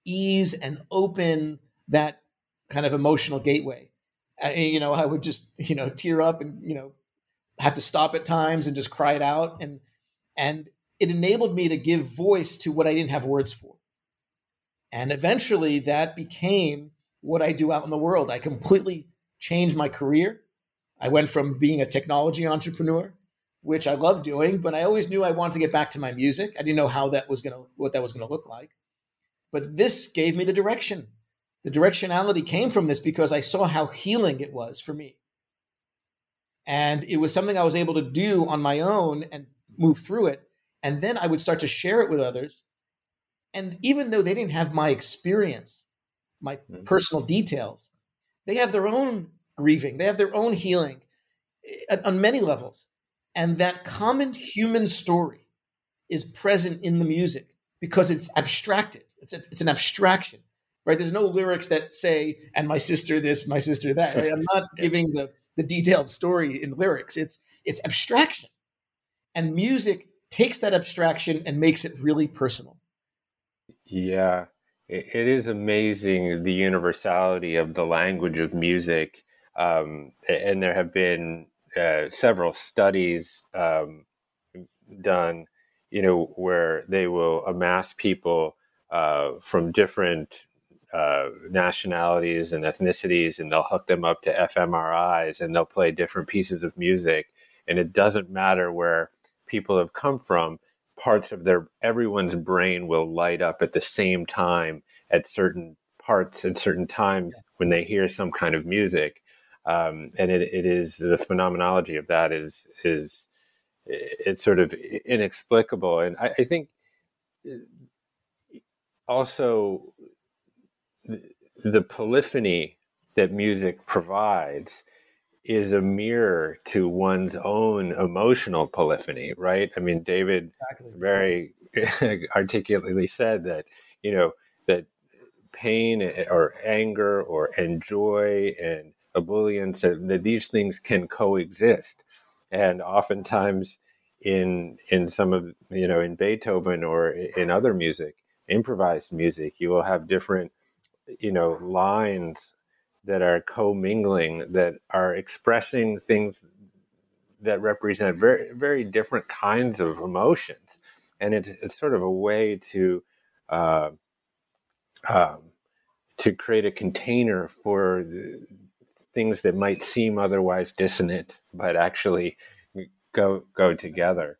ease and open that kind of emotional gateway. You know, I would just, you know, tear up and, you know, have to stop at times and just cry it out. And it enabled me to give voice to what I didn't have words for. And eventually that became what I do out in the world. I completely changed my career. I went from being a technology entrepreneur, which I love doing, but I always knew I wanted to get back to my music. I didn't know how that was what that was going to look like. But this gave me the direction. The directionality came from this, because I saw how healing it was for me. And it was something I was able to do on my own and move through it. And then I would start to share it with others. And even though they didn't have my experience, my personal details, they have their own grieving. They have their own healing on many levels. And that common human story is present in the music, because it's abstracted. It's an abstraction, right? There's no lyrics that say, and my sister this, my sister that. Right? I'm not giving the detailed story in lyrics. It's abstraction. And music takes that abstraction and makes it really personal. Yeah, it is amazing, the universality of the language of music. And there have been several studies done, you know, where they will amass people from different nationalities and ethnicities, and they'll hook them up to fMRIs, and they'll play different pieces of music. And it doesn't matter where people have come from, parts of everyone's brain will light up at the same time at certain parts at certain times when they hear some kind of music. And it is, the phenomenology of that is it's sort of inexplicable. And I think also the polyphony that music provides is a mirror to one's own emotional polyphony, right? I mean, David very articulately said that, you know, that pain or anger or joy and ebullience, that these things can coexist. And oftentimes in some of, you know, in Beethoven or in other music, improvised music, you will have different, you know, lines that are commingling, that are expressing things that represent very, very different kinds of emotions. And it's sort of a way to create a container for things that might seem otherwise dissonant, but actually go together.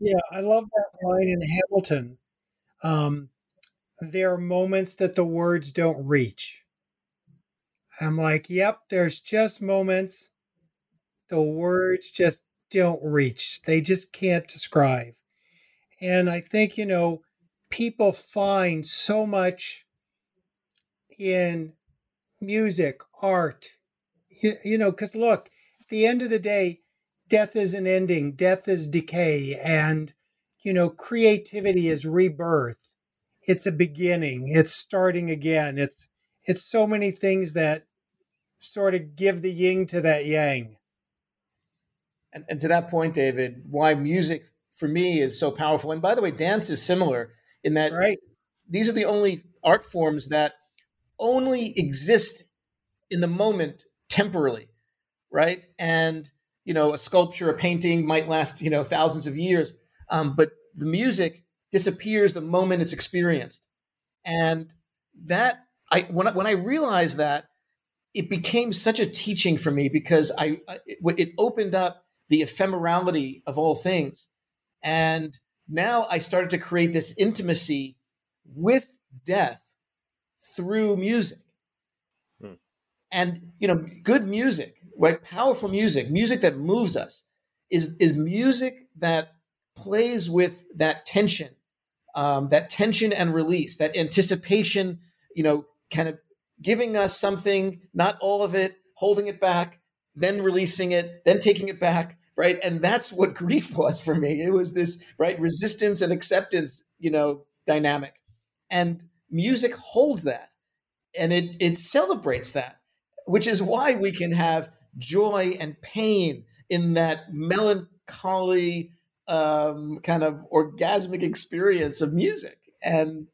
Yeah, I love that line in Hamilton. There are moments that the words don't reach. I'm like, yep, there's just moments the words just don't reach. They just can't describe. And I think, you know, people find so much in music, art, you know, because look, at the end of the day, death is an ending, death is decay, and, you know, creativity is rebirth. It's a beginning, it's starting again. It's so many things that sort of give the yin to that yang. And to that point, David, why music for me is so powerful. And by the way, dance is similar in that These are the only art forms that only exist in the moment temporally, right? And, you know, a sculpture, a painting might last, you know, thousands of years, but the music disappears the moment it's experienced. And that, when I realized that, it became such a teaching for me because it opened up the ephemerality of all things. And now I started to create this intimacy with death through music. Hmm. And, you know, good music, like powerful music, music that moves us is music that plays with that tension and release, that anticipation, you know, kind of giving us something, not all of it, holding it back, then releasing it, then taking it back, right? And that's what grief was for me. It was this, right, resistance and acceptance, you know, dynamic. And music holds that, and it celebrates that, which is why we can have joy and pain in that melancholy kind of orgasmic experience of music. And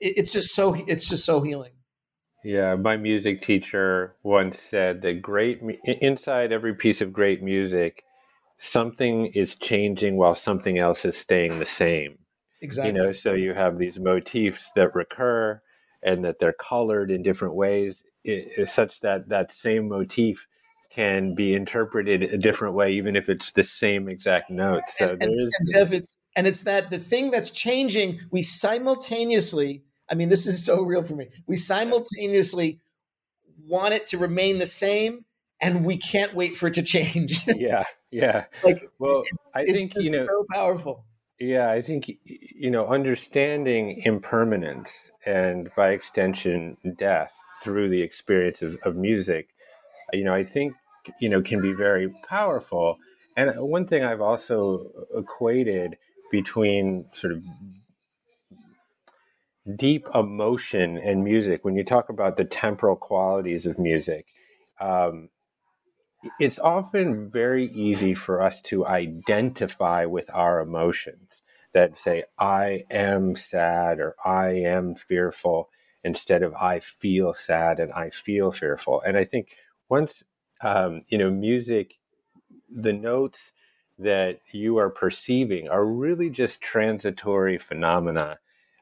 it's just so healing. Yeah, my music teacher once said that inside every piece of great music, something is changing while something else is staying the same. Exactly. You know, so you have these motifs that recur and that they're colored in different ways, such that that same motif can be interpreted a different way, even if it's the same exact note. So it's that the thing that's changing, we simultaneously. I mean, this is so real for me. We simultaneously want it to remain the same, and we can't wait for it to change. Yeah. Like, well, I think so powerful. Yeah, I think, you know, understanding impermanence and, by extension, death through the experience of music, you know, I think, you know, can be very powerful. And one thing I've also equated between sort of deep emotion and music, when you talk about the temporal qualities of music, it's often very easy for us to identify with our emotions that say, I am sad or I am fearful, instead of I feel sad and I feel fearful. And I think once, you know, music, the notes that you are perceiving are really just transitory phenomena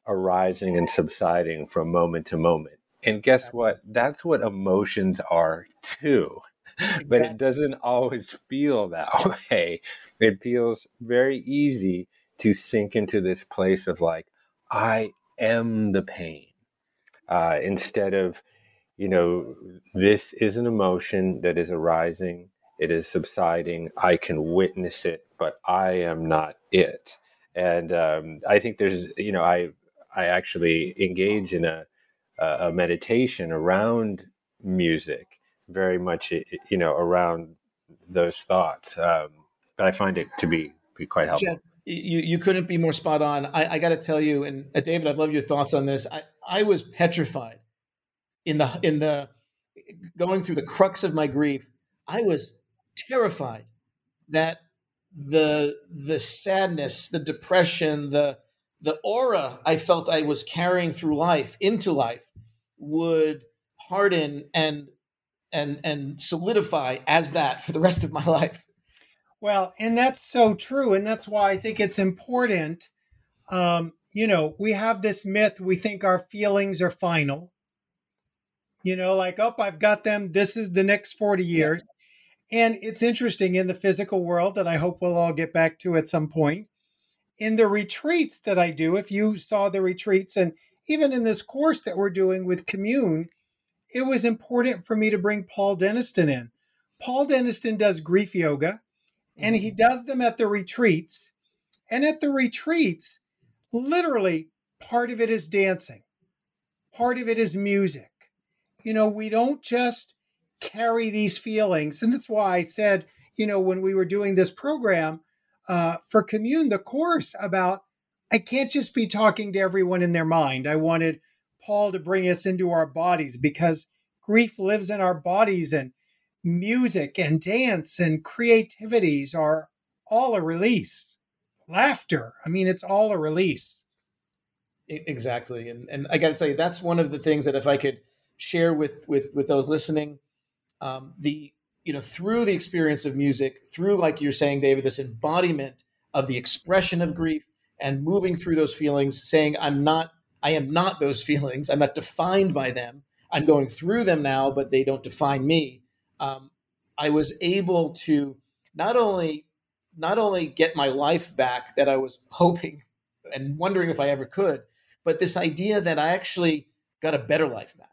arising and subsiding from moment to moment. And guess what? That's what emotions are too. Exactly. But it doesn't always feel that way. It feels very easy to sink into this place of like, I am the pain, instead of, you know, this is an emotion that is arising. It is subsiding. I can witness it, but I am not it. And I think there's, you know, I actually engage in a meditation around music, very much, you know, around those thoughts. But I find it to be quite helpful. Jeff, you couldn't be more spot on. I got to tell you, and David, I'd love your thoughts on this. I was petrified in the going through the crux of my grief. I was terrified that the sadness, the depression, the aura I felt I was carrying through life, into life, would harden and solidify as that for the rest of my life. Well, and that's so true. And that's why I think it's important, you know, we have this myth, we think our feelings are final. You know, like, oh, I've got them. This is the next 40 years. And it's interesting in the physical world that I hope we'll all get back to at some point. In the retreats that I do, if you saw the retreats and even in this course that we're doing with Commune, it was important for me to bring Paul Denniston in. Paul Denniston does grief yoga, and he does them at the retreats. And at the retreats, literally, part of it is dancing. Part of it is music. You know, we don't just carry these feelings. And that's why I said, you know, when we were doing this program for Commune, the course about, I can't just be talking to everyone in their mind. I wanted Paul to bring us into our bodies because grief lives in our bodies, and music and dance and creativities are all a release. Laughter. I mean, it's all a release. Exactly. And I got to tell you, that's one of the things that if I could share with those listening, through the experience of music, through, like you're saying, David, this embodiment of the expression of grief and moving through those feelings, saying, I am not those feelings. I'm not defined by them. I'm going through them now, but they don't define me. I was able to not only get my life back that I was hoping and wondering if I ever could, but this idea that I actually got a better life back.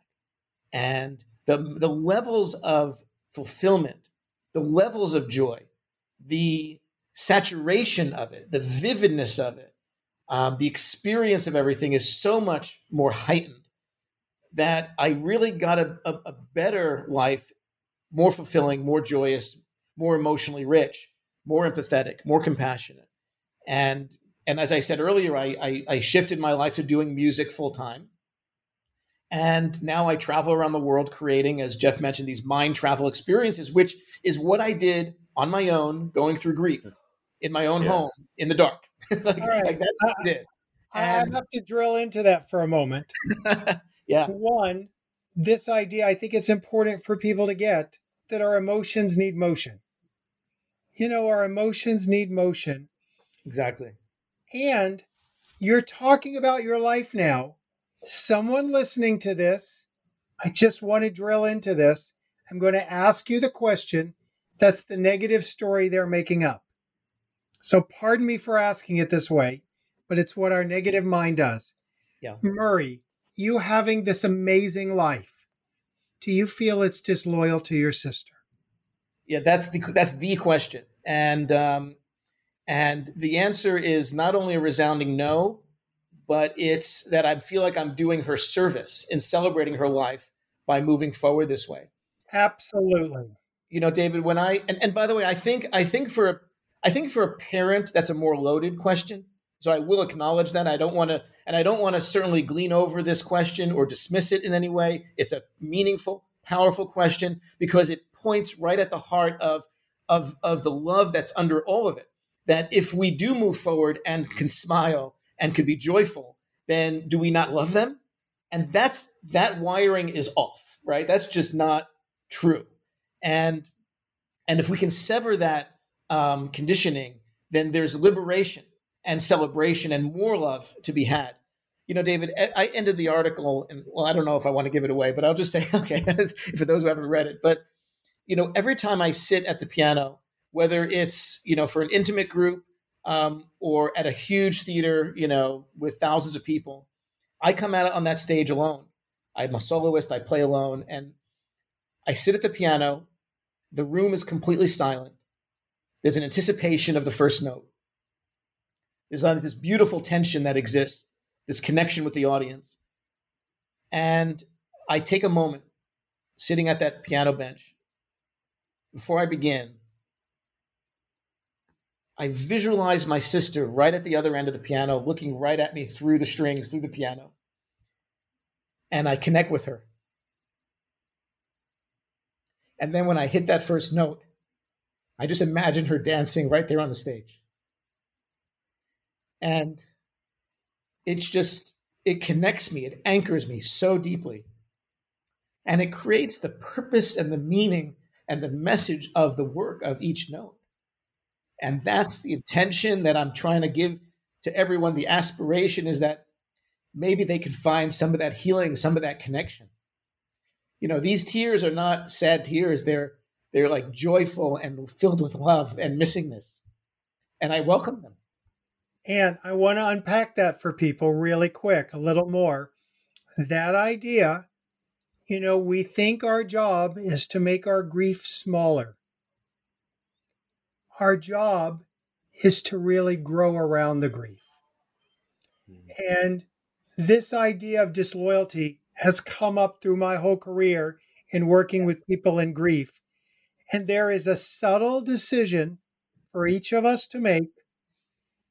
And the levels of fulfillment, the levels of joy, the saturation of it, the vividness of it, the experience of everything is so much more heightened that I really got a better life, more fulfilling, more joyous, more emotionally rich, more empathetic, more compassionate. And as I said earlier, I shifted my life to doing music full time. And now I travel around the world creating, as Jeff mentioned, these mind travel experiences, which is what I did on my own, going through grief in my own home in the dark. That's what I did. I have to drill into that for a moment. Yeah. One, this idea, I think it's important for people to get that our emotions need motion. You know, our emotions need motion. Exactly. And you're talking about your life now. Someone listening to this, I just want to drill into this. I'm going to ask you the question. That's the negative story they're making up. So pardon me for asking it this way, but it's what our negative mind does. Yeah. Murray, you having this amazing life, do you feel it's disloyal to your sister? Yeah, that's the question. And the answer is not only a resounding no, but it's that I feel like I'm doing her service in celebrating her life by moving forward this way. Absolutely. You know, David, when and by the way, I think for a parent, that's a more loaded question. So I will acknowledge that. I don't want to certainly glean over this question or dismiss it in any way. It's a meaningful, powerful question because it points right at the heart of the love that's under all of it. That if we do move forward and can smile and could be joyful, then do we not love them? And that wiring is off, right? That's just not true. And if we can sever that conditioning, then there's liberation and celebration and more love to be had. You know, David, I ended the article, and well, I don't know if I want to give it away, but I'll just say, okay, for those who haven't read it, but you know, every time I sit at the piano, whether it's, you know, for an intimate group, or at a huge theater, you know, with thousands of people, I come out on that stage alone. I'm a soloist. I play alone, and I sit at the piano. The room is completely silent. There's an anticipation of the first note. There's this beautiful tension that exists, this connection with the audience. And I take a moment sitting at that piano bench. Before I begin, I visualize my sister right at the other end of the piano, looking right at me through the strings, through the piano. And I connect with her. And then when I hit that first note, I just imagine her dancing right there on the stage. And it's just, it connects me, it anchors me so deeply. And it creates the purpose and the meaning and the message of the work of each note. And that's the intention that I'm trying to give to everyone, the aspiration is that maybe they could find some of that healing, some of that connection. You know, these tears are not sad tears. They're like joyful and filled with love and missingness. And I welcome them. And I want to unpack that for people really quick, a little more. That idea, you know, we think our job is to make our grief smaller. Our job is to really grow around the grief. And this idea of disloyalty has come up through my whole career in working with people in grief. And there is a subtle decision for each of us to make,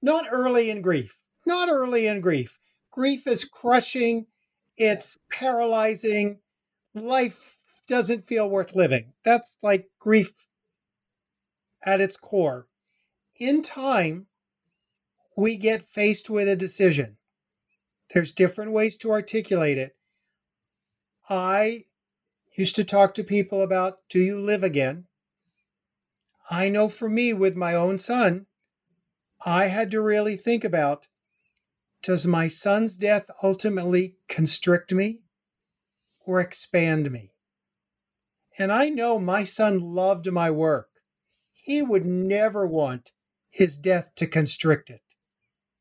not early in grief, not early in grief. Grief is crushing, it's paralyzing, life doesn't feel worth living. That's like grief at its core. In time, we get faced with a decision. There's different ways to articulate it. I used to talk to people about, do you live again? I know for me with my own son, I had to really think about, does my son's death ultimately constrict me or expand me? And I know my son loved my work. He would never want his death to constrict it.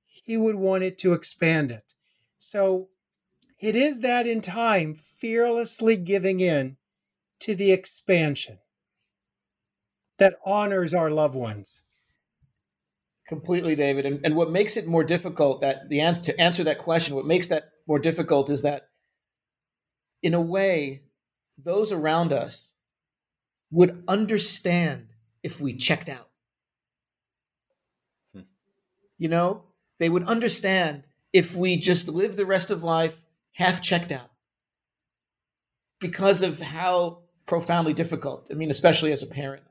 He would want it to expand it. So it is that in time, fearlessly giving in to the expansion that honors our loved ones. Completely, David. And what makes it more difficult, that the answer to answer that question, what makes that more difficult is that, in a way, those around us would understand if we checked out. You know, they would understand if we just live the rest of life half checked out because of how profoundly difficult, I mean, especially as a parent.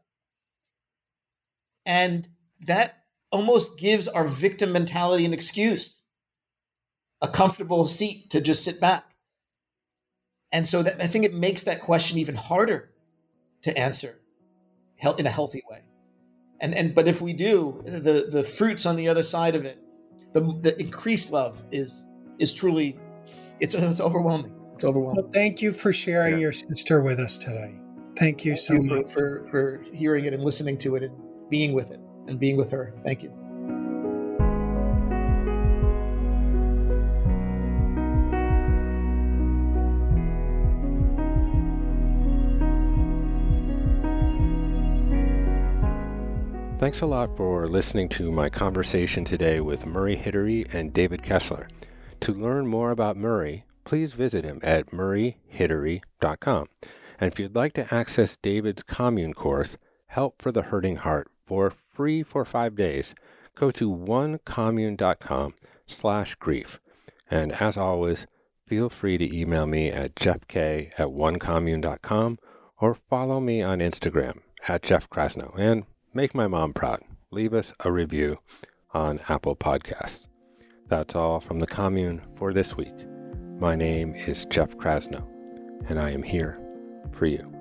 And that almost gives our victim mentality an excuse, a comfortable seat to just sit back. And so that, I think it makes that question even harder to answer in a healthy way. But if we do, the fruits on the other side of it, the increased love is truly, it's overwhelming. It's overwhelming. Well, thank you for sharing your sister with us today. Thank you so much. For hearing it and listening to it and being with it and being with her. Thank you. Thanks a lot for listening to my conversation today with Murray Hidary and David Kessler. To learn more about Murray, please visit him at murrayhidary.com. And if you'd like to access David's Commune course, Help for the Hurting Heart, for free for 5 days, go to onecommune.com/grief. And as always, feel free to email me at jeffk@onecommune.com or follow me on Instagram at Jeff Krasno. And make my mom proud. Leave us a review on Apple Podcasts. That's all from the Commune for this week. My name is Jeff Krasno, and I am here for you.